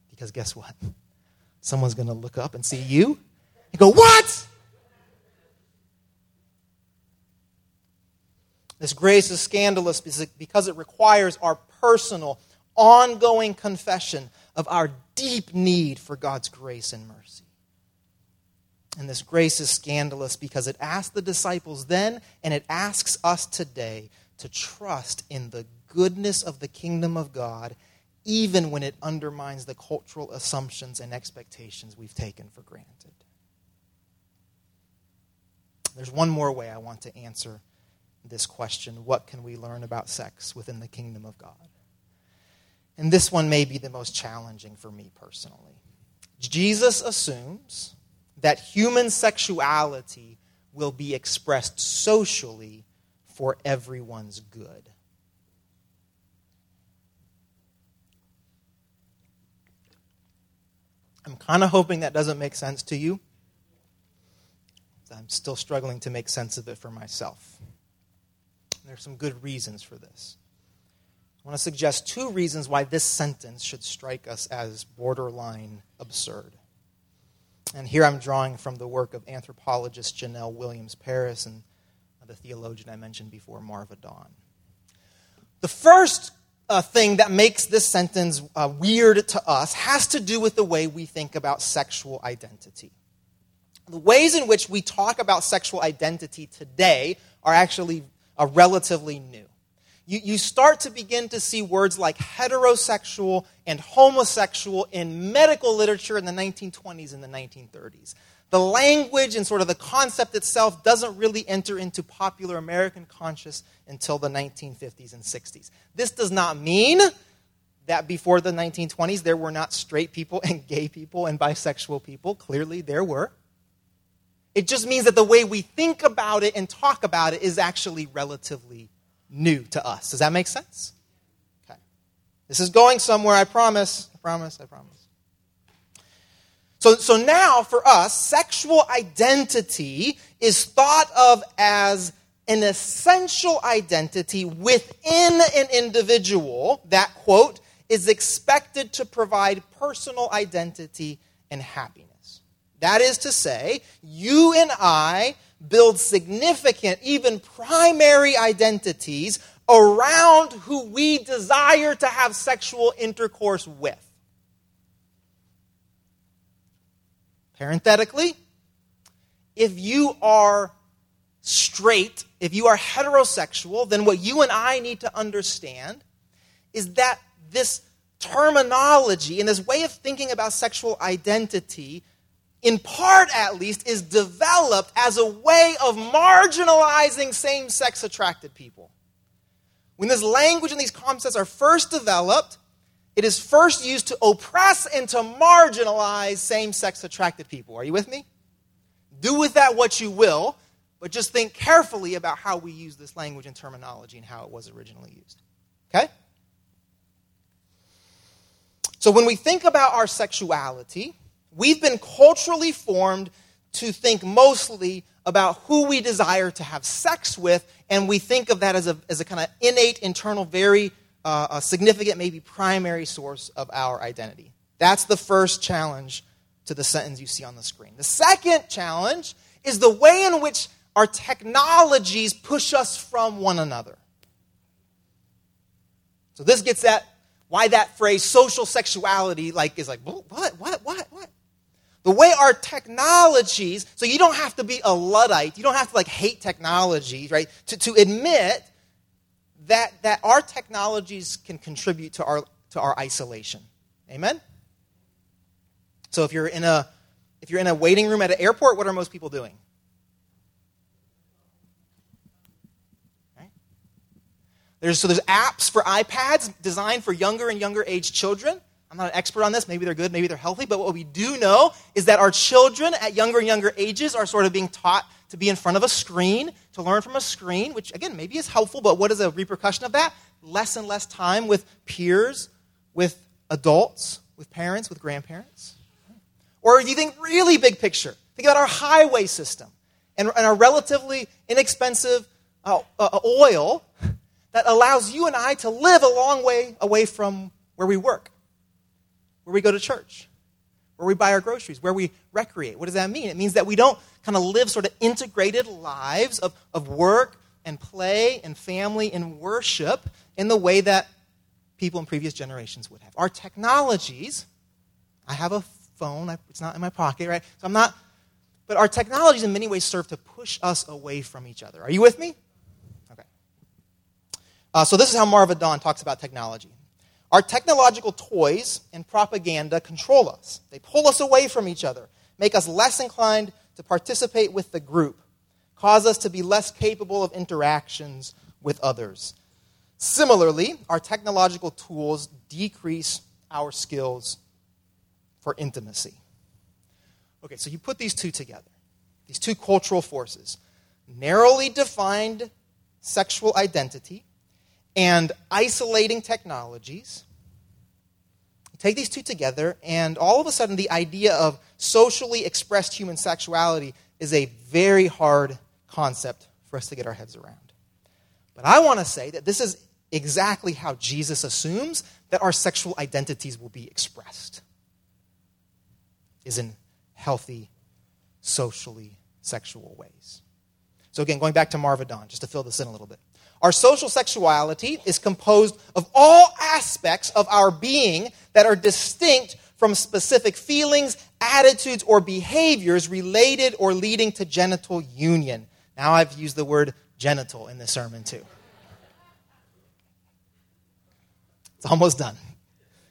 Because guess what? Someone's going to look up and see you and go, "What?" This grace is scandalous because it requires our personal, ongoing confession of our deep need for God's grace and mercy. And this grace is scandalous because it asked the disciples then, and it asks us today, to trust in the goodness of the kingdom of God, even when it undermines the cultural assumptions and expectations we've taken for granted. There's one more way I want to answer this question: what can we learn about sex within the kingdom of God? And this one may be the most challenging for me personally. Jesus assumes that human sexuality will be expressed socially for everyone's good. I'm kind of hoping that doesn't make sense to you. I'm still struggling to make sense of it for myself. There's some good reasons for this. I want to suggest two reasons why this sentence should strike us as borderline absurd. And here I'm drawing from the work of anthropologist Janelle Williams-Parris and the theologian I mentioned before, Marva Dawn. The first thing that makes this sentence weird to us has to do with the way we think about sexual identity. The ways in which we talk about sexual identity today are actually relatively new. You start to begin to see words like heterosexual and homosexual in medical literature in the 1920s and the 1930s. The language and sort of the concept itself doesn't really enter into popular American conscious until the 1950s and 60s. This does not mean that before the 1920s there were not straight people and gay people and bisexual people. Clearly there were. It just means that the way we think about it and talk about it is actually relatively new to us. Does that make sense? Okay. This is going somewhere, I promise. I promise. So now, for us, sexual identity is thought of as an essential identity within an individual that, quote, is expected to provide personal identity and happiness. That is to say, you and I build significant, even primary identities around who we desire to have sexual intercourse with. Parenthetically, if you are straight, if you are heterosexual, then what you and I need to understand is that this terminology and this way of thinking about sexual identity, in part at least, is developed as a way of marginalizing same-sex attracted people. When this language and these concepts are first developed, it is first used to oppress and to marginalize same-sex attracted people. Are you with me? Do with that what you will, but just think carefully about how we use this language and terminology and how it was originally used. Okay? So when we think about our sexuality, we've been culturally formed to think mostly about who we desire to have sex with, and we think of that as a kind of innate, internal, very significant, maybe primary source of our identity. That's the first challenge to the sentence you see on the screen. The second challenge is the way in which our technologies push us from one another. So this gets at why that phrase social sexuality is what? The way our technologies, so you don't have to be a Luddite, you don't have to hate technology, right? To admit that our technologies can contribute to our isolation. Amen? So if you're in a waiting room at an airport, what are most people doing? There's apps for iPads designed for younger and younger age children. I'm not an expert on this. Maybe they're good, maybe they're healthy. But what we do know is that our children at younger and younger ages are sort of being taught to be in front of a screen, to learn from a screen, which, again, maybe is helpful. But what is a repercussion of that? Less and less time with peers, with adults, with parents, with grandparents. Or if you think really big picture, think about our highway system and our relatively inexpensive oil that allows you and I to live a long way away from where we work, where we go to church, where we buy our groceries, where we recreate. What does that mean? It means that we don't kind of live sort of integrated lives of work and play and family and worship in the way that people in previous generations would have. Our technologies, I have a phone, it's not in my pocket, right? So I'm not, but our technologies in many ways serve to push us away from each other. Are you with me? So this is how Marva Dawn talks about technology. Our technological toys and propaganda control us. They pull us away from each other, make us less inclined to participate with the group, cause us to be less capable of interactions with others. Similarly, our technological tools decrease our skills for intimacy. Okay, so you put these two together, these two cultural forces, narrowly defined sexual identity, and isolating technologies. Take these two together, and all of a sudden the idea of socially expressed human sexuality is a very hard concept for us to get our heads around. But I want to say that this is exactly how Jesus assumes that our sexual identities will be expressed, is in healthy, socially sexual ways. So again, going back to Marva Dawn, just to fill this in a little bit. Our social sexuality is composed of all aspects of our being that are distinct from specific feelings, attitudes, or behaviors related or leading to genital union. Now I've used the word genital in this sermon too. It's almost done.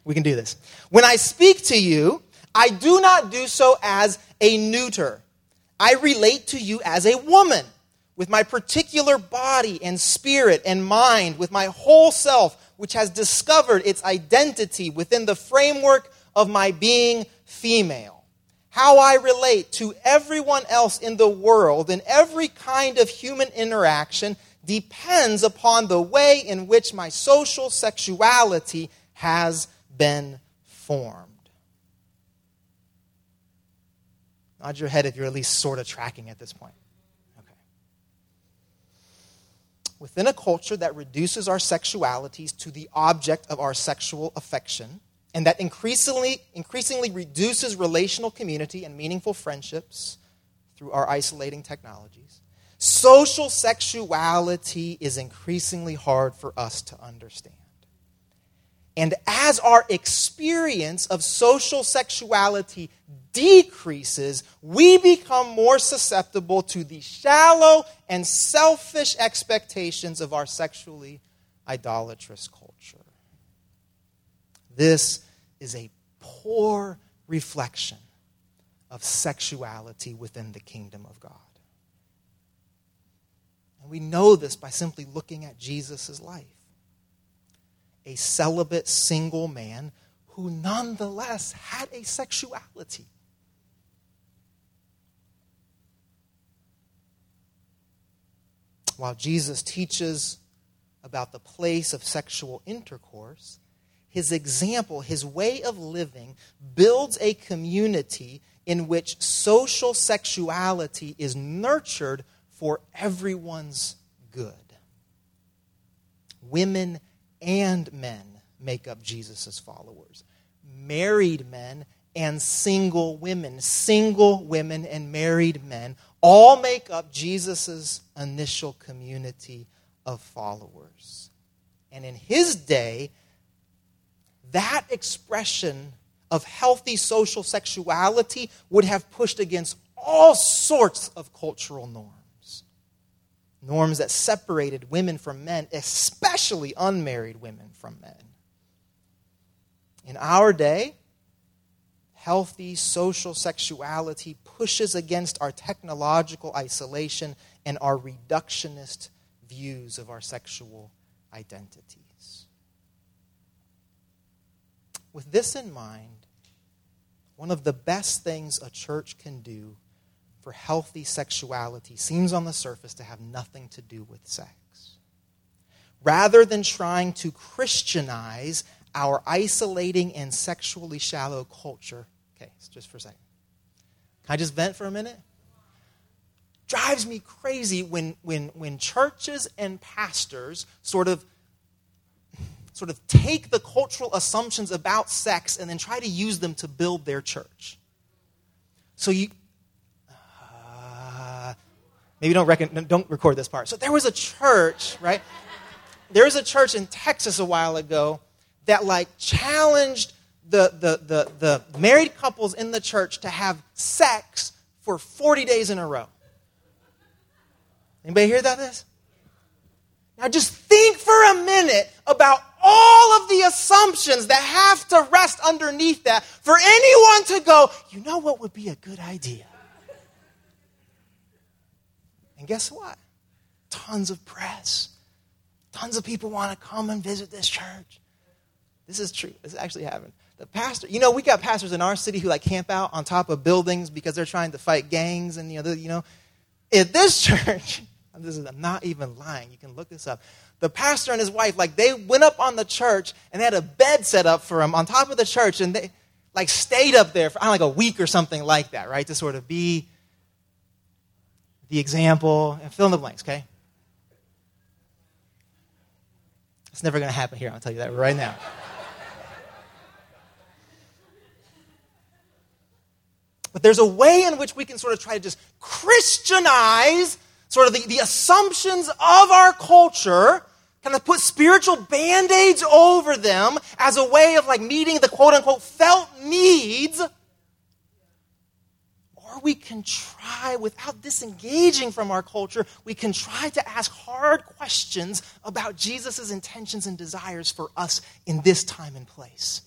We can do this. When I speak to you, I do not do so as a neuter. I relate to you as a woman, with my particular body and spirit and mind, with my whole self, which has discovered its identity within the framework of my being female. How I relate to everyone else in the world and every kind of human interaction depends upon the way in which my social sexuality has been formed. Nod your head if you're at least sort of tracking at this point. Within a culture that reduces our sexualities to the object of our sexual affection, and that increasingly reduces relational community and meaningful friendships through our isolating technologies, Social sexuality is increasingly hard for us to understand. And as our experience of social sexuality decreases, we become more susceptible to the shallow and selfish expectations of our sexually idolatrous culture. This is a poor reflection of sexuality within the kingdom of God. And we know this by simply looking at Jesus' life. A celibate single man who nonetheless had a sexuality. While Jesus teaches about the place of sexual intercourse, his example, his way of living, builds a community in which social sexuality is nurtured for everyone's good. Women and men make up Jesus' followers. Married men and single women. Single women and married men all make up Jesus' initial community of followers. And in his day, that expression of healthy social sexuality would have pushed against all sorts of cultural norms. Norms that separated women from men, especially unmarried women from men. In our day, healthy social sexuality pushes against our technological isolation and our reductionist views of our sexual identities. With this in mind, one of the best things a church can do for healthy sexuality seems on the surface to have nothing to do with sex. Rather than trying to Christianize our isolating and sexually shallow culture. Okay, just for a second. Can I just vent for a minute? Drives me crazy when churches and pastors sort of take the cultural assumptions about sex and then try to use them to build their church. So you... Maybe don't record this part. So there was a church, right? There was a church in Texas a while ago that challenged the married couples in the church to have sex for 40 days in a row. Anybody hear about this? Now just think for a minute about all of the assumptions that have to rest underneath that for anyone to go, you know what would be a good idea? And guess what? Tons of press. Tons of people want to come and visit this church. This is true. This actually happened. The pastor, we got pastors in our city who camp out on top of buildings because they're trying to fight gangs and at this church, I'm not even lying. You can look this up. The pastor and his wife, they went up on the church and they had a bed set up for them on top of the church, and they stayed up there for a week or something like that, right? To sort of be the example, and fill in the blanks, okay? It's never going to happen here, I'll tell you that right now. But there's a way in which we can sort of try to just Christianize sort of the assumptions of our culture, kind of put spiritual band-aids over them as a way of meeting the quote-unquote felt needs. Or we can try, without disengaging from our culture, we can try to ask hard questions about Jesus' intentions and desires for us in this time and place.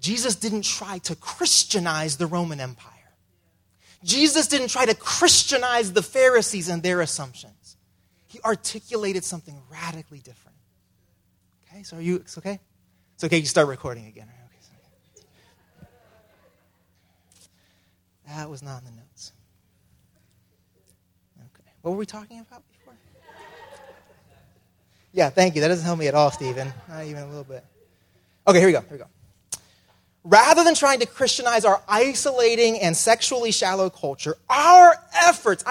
Jesus didn't try to Christianize the Roman Empire. Jesus didn't try to Christianize the Pharisees and their assumptions. He articulated something radically different. Okay, so it's okay? It's okay, you start recording again, right? That was not in the notes. Okay. What were we talking about before? Yeah, thank you. That doesn't help me at all, Stephen. Not even a little bit. Okay, here we go. Rather than trying to Christianize our isolating and sexually shallow culture, our efforts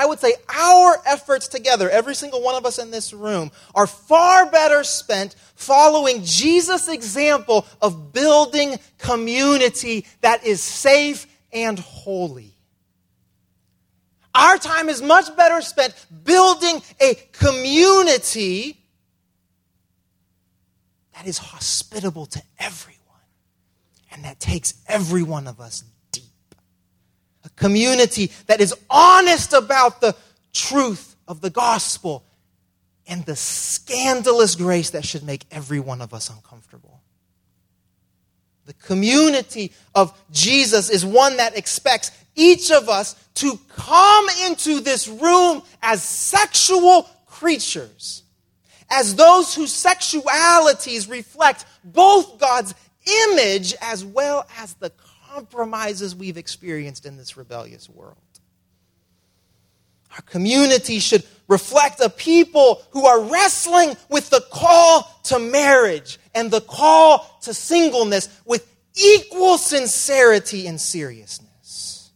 together, every single one of us in this room, are far better spent following Jesus' example of building community that is safe and holy. Our time is much better spent building a community that is hospitable to everyone and that takes every one of us deep. A community that is honest about the truth of the gospel and the scandalous grace that should make every one of us uncomfortable. The community of Jesus is one that expects each of us to come into this room as sexual creatures, as those whose sexualities reflect both God's image as well as the compromises we've experienced in this rebellious world. Our community should reflect a people who are wrestling with the call to marriage and the call to singleness with equal sincerity and seriousness.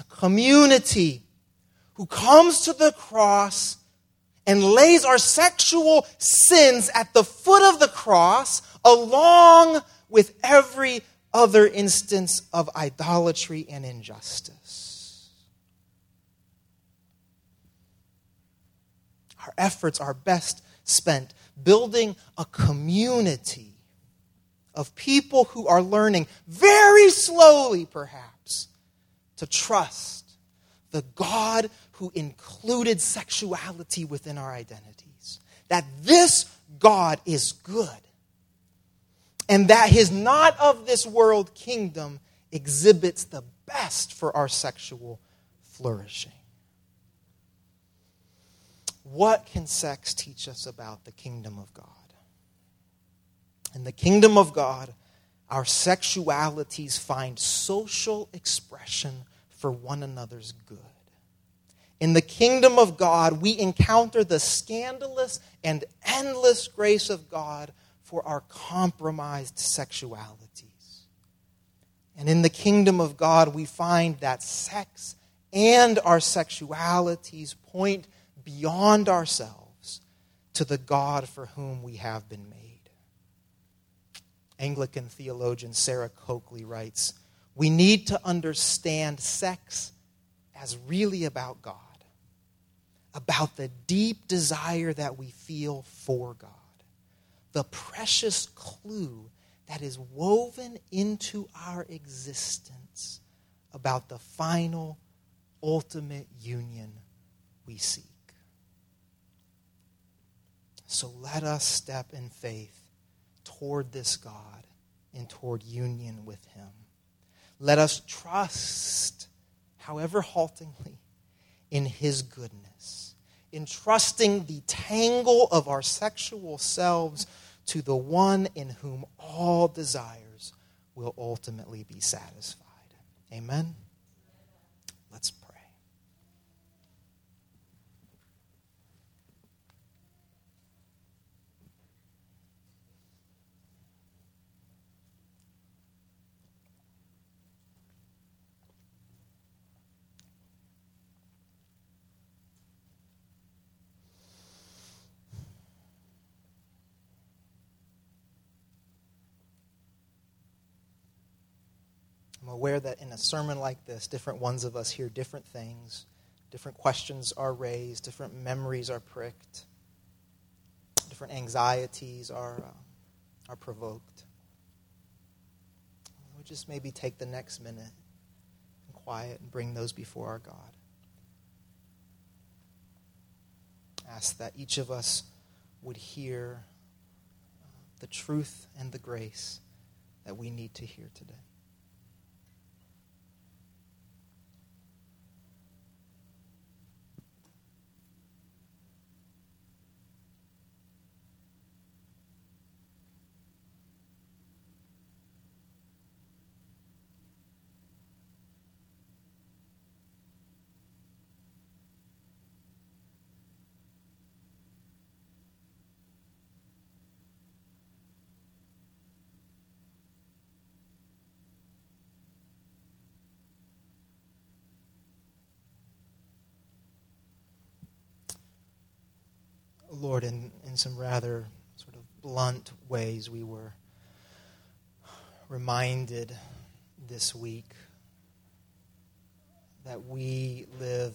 A community who comes to the cross and lays our sexual sins at the foot of the cross along with every other instance of idolatry and injustice. Our efforts are best spent building a community of people who are learning, very slowly perhaps, to trust the God who included sexuality within our identities. That this God is good, and that his not of this world kingdom exhibits the best for our sexual flourishing. What can sex teach us about the kingdom of God? In the kingdom of God, our sexualities find social expression for one another's good. In the kingdom of God, we encounter the scandalous and endless grace of God for our compromised sexualities. And in the kingdom of God, we find that sex and our sexualities point beyond ourselves to the God for whom we have been made. Anglican theologian Sarah Coakley writes, "We need to understand sex as really about God, about the deep desire that we feel for God, the precious clue that is woven into our existence about the final, ultimate union we seek." So let us step in faith toward this God and toward union with him. Let us trust, however haltingly, in his goodness, entrusting the tangle of our sexual selves to the one in whom all desires will ultimately be satisfied. Amen? Let's pray. Aware that in a sermon like this, different ones of us hear different things, different questions are raised, different memories are pricked, different anxieties are provoked. We'll just maybe take the next minute and quiet and bring those before our God. Ask that each of us would hear the truth and the grace that we need to hear today. Lord, in some rather sort of blunt ways, we were reminded this week that we live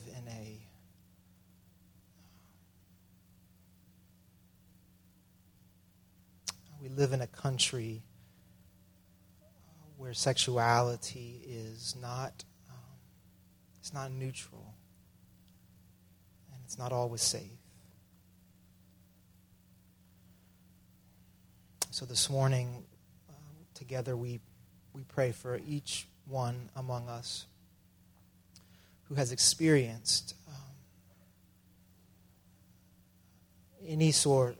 in a country where sexuality is it's not neutral, and it's not always safe. So this morning, together we pray for each one among us who has experienced any sort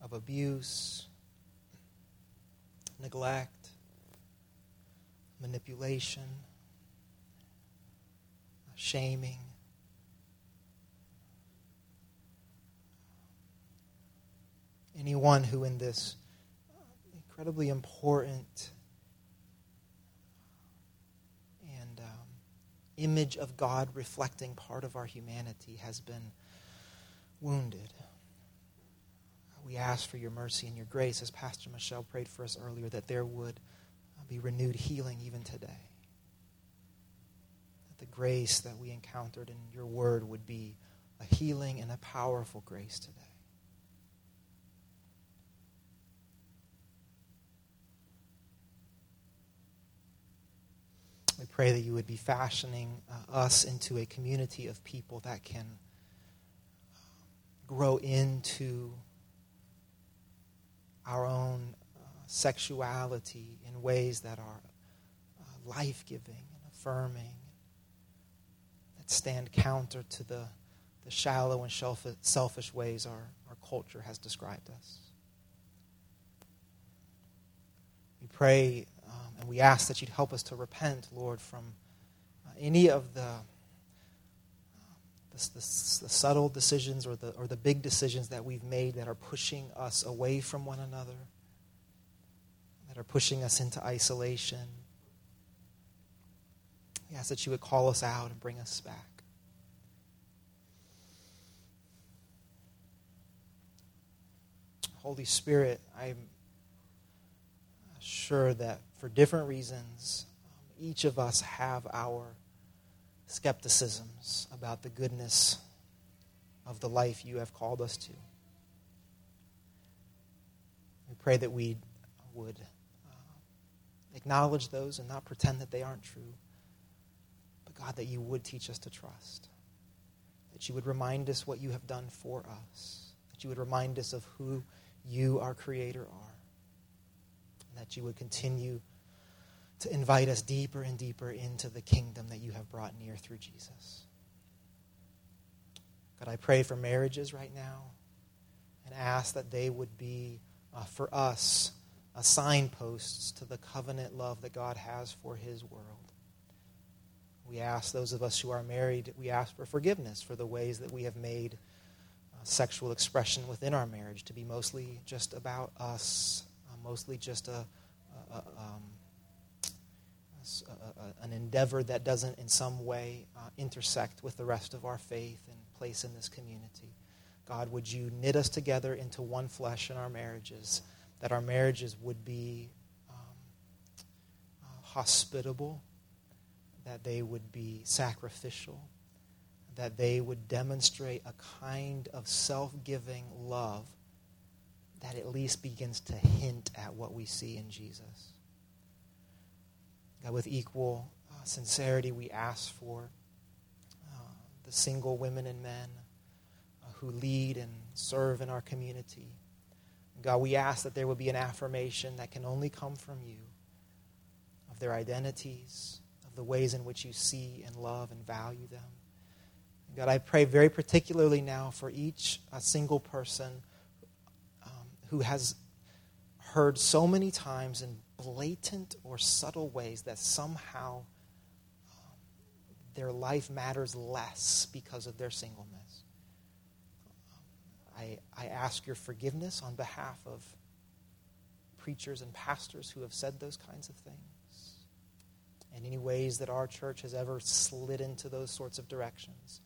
of abuse, neglect, manipulation, shaming. Anyone who in this incredibly important and image of God reflecting part of our humanity has been wounded. We ask for your mercy and your grace, as Pastor Michelle prayed for us earlier, that there would be renewed healing even today. That the grace that we encountered in your word would be a healing and a powerful grace today. We pray that you would be fashioning us into a community of people that can grow into our own sexuality in ways that are life-giving and affirming, that stand counter to the shallow and selfish ways our culture has described us. We pray and we ask that you'd help us to repent, Lord, from any of the subtle decisions or the big decisions that we've made that are pushing us away from one another, that are pushing us into isolation. We ask that you would call us out and bring us back. Holy Spirit, I'm sure that for different reasons, each of us have our skepticisms about the goodness of the life you have called us to. We pray that we would acknowledge those and not pretend that they aren't true, but God, that you would teach us to trust, that you would remind us what you have done for us, that you would remind us of who you, our Creator, are, and that you would continue to invite us deeper and deeper into the kingdom that you have brought near through Jesus. God, I pray for marriages right now and ask that they would be, for us, signposts to the covenant love that God has for his world. We ask those of us who are married, we ask for forgiveness for the ways that we have made sexual expression within our marriage to be mostly just about us, mostly just an endeavor that doesn't in some way intersect with the rest of our faith and place in this community. God, would you knit us together into one flesh in our marriages, that our marriages would be hospitable, that they would be sacrificial, that they would demonstrate a kind of self-giving love that at least begins to hint at what we see in Jesus. God, with equal sincerity, we ask for the single women and men who lead and serve in our community. God, we ask that there would be an affirmation that can only come from you of their identities, of the ways in which you see and love and value them. God, I pray very particularly now for each single person who has heard so many times in blatant or subtle ways that somehow their life matters less because of their singleness. I ask your forgiveness on behalf of preachers and pastors who have said those kinds of things, and any ways that our church has ever slid into those sorts of directions.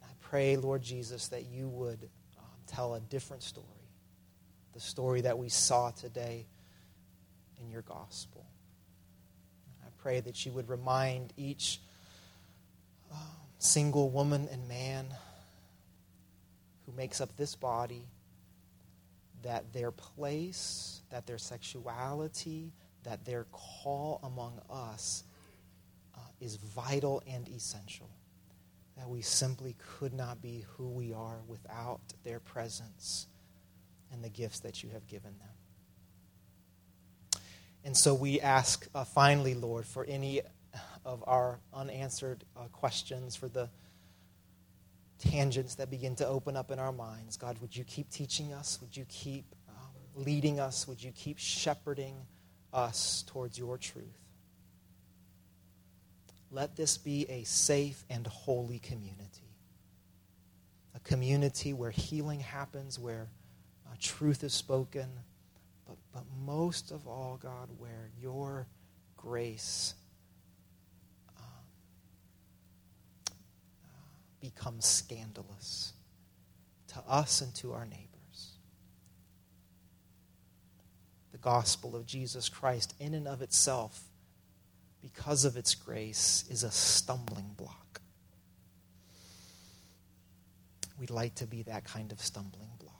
And I pray, Lord Jesus, that you would tell a different story, the story that we saw today in your gospel. I pray that you would remind each single woman and man who makes up this body that their place, that their sexuality, that their call among us is vital and essential. That we simply could not be who we are without their presence and the gifts that you have given them. And so we ask finally, Lord, for any of our unanswered questions, for the tangents that begin to open up in our minds. God, would you keep teaching us? Would you keep leading us? Would you keep shepherding us towards your truth? Let this be a safe and holy community, a community where healing happens, where truth is spoken, but most of all, God, where your grace becomes scandalous to us and to our neighbors. The gospel of Jesus Christ in and of itself, because of its grace, is a stumbling block. We'd like to be that kind of stumbling block,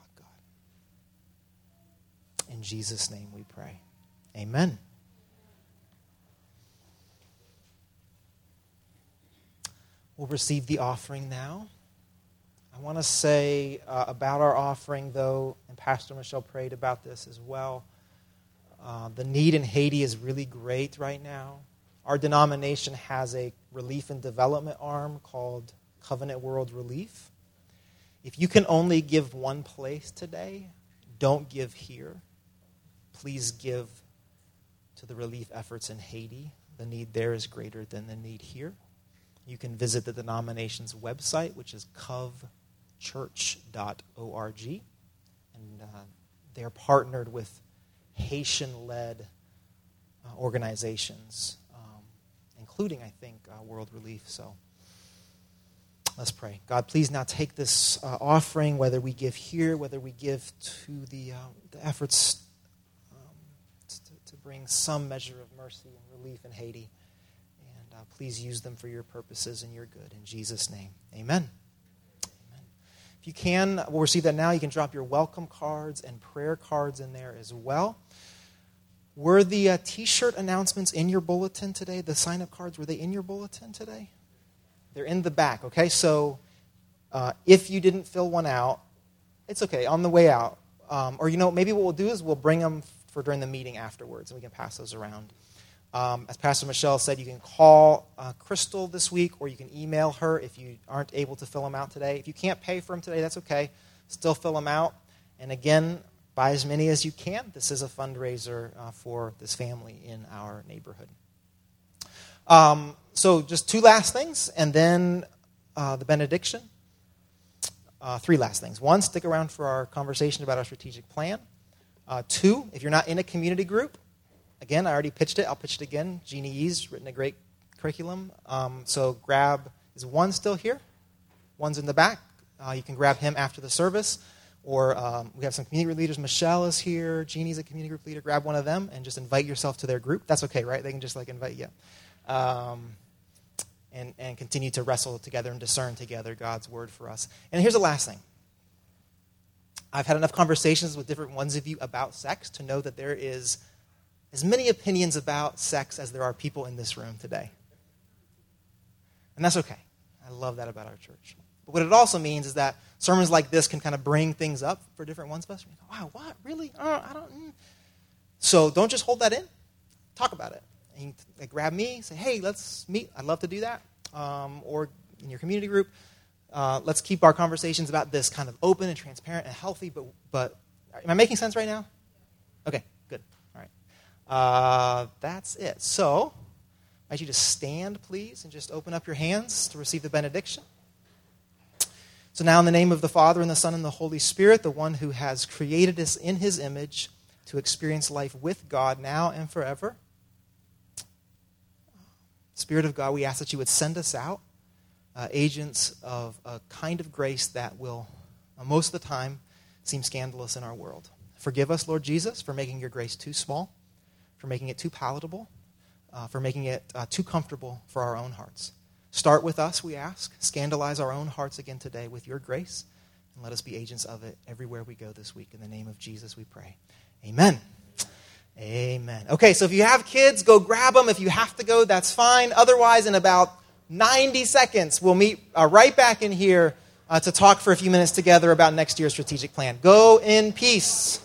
God. In Jesus' name we pray. Amen. We'll receive the offering now. I want to say about our offering, though, and Pastor Michelle prayed about this as well, the need in Haiti is really great right now. Our denomination has a relief and development arm called Covenant World Relief. If you can only give one place today, don't give here. Please give to the relief efforts in Haiti. The need there is greater than the need here. You can visit the denomination's website, which is covchurch.org. And they're partnered with Haitian-led organizations, including, I think, World Relief. So let's pray. God, please now take this offering, whether we give here, whether we give to the efforts to bring some measure of mercy and relief in Haiti. And please use them for your purposes and your good. In Jesus' name, amen. Amen. If you can, we'll receive that now. You can drop your welcome cards and prayer cards in there as well. Were the T-shirt announcements in your bulletin today? The sign-up cards, were they in your bulletin today? They're in the back, okay? So if you didn't fill one out, it's okay, on the way out. Or, you know, maybe what we'll do is we'll bring them for during the meeting afterwards, and we can pass those around. As Pastor Michelle said, you can call Crystal this week, or you can email her if you aren't able to fill them out today. If you can't pay for them today, that's okay. Still fill them out. And again, buy as many as you can. This is a fundraiser for this family in our neighborhood. So just two last things, and then the benediction. Three last things. One, stick around for our conversation about our strategic plan. Two, if you're not in a community group, again, I already pitched it. I'll pitch it again. Jeannie Yee's written a great curriculum. So grab, is one still here? One's in the back. You can grab him after the service. Or we have some community group leaders. Michelle is here. Jeannie's a community group leader. Grab one of them and just invite yourself to their group. That's okay, right? They can just invite you. And continue to wrestle together and discern together God's word for us. And here's the last thing. I've had enough conversations with different ones of you about sex to know that there is as many opinions about sex as there are people in this room today. And that's okay. I love that about our church. But what it also means is that sermons like this can kind of bring things up for different ones of us. We go, wow, what? Really? I don't. So don't just hold that in. Talk about it. And you grab me, say, hey, let's meet. I'd love to do that. Or in your community group, let's keep our conversations about this kind of open and transparent and healthy. But am I making sense right now? Okay, good. All right. That's it. So I invite you to stand, please, and just open up your hands to receive the benediction. So now in the name of the Father, and the Son, and the Holy Spirit, the one who has created us in his image to experience life with God now and forever. Spirit of God, we ask that you would send us out, agents of a kind of grace that will, most of the time, seem scandalous in our world. Forgive us, Lord Jesus, for making your grace too small, for making it too palatable, for making it too comfortable for our own hearts. Start with us, we ask. Scandalize our own hearts again today with your grace, and let us be agents of it everywhere we go this week. In the name of Jesus, we pray. Amen. Amen. Okay, so if you have kids, go grab them. If you have to go, that's fine. Otherwise, in about 90 seconds, we'll meet right back in here to talk for a few minutes together about next year's strategic plan. Go in peace.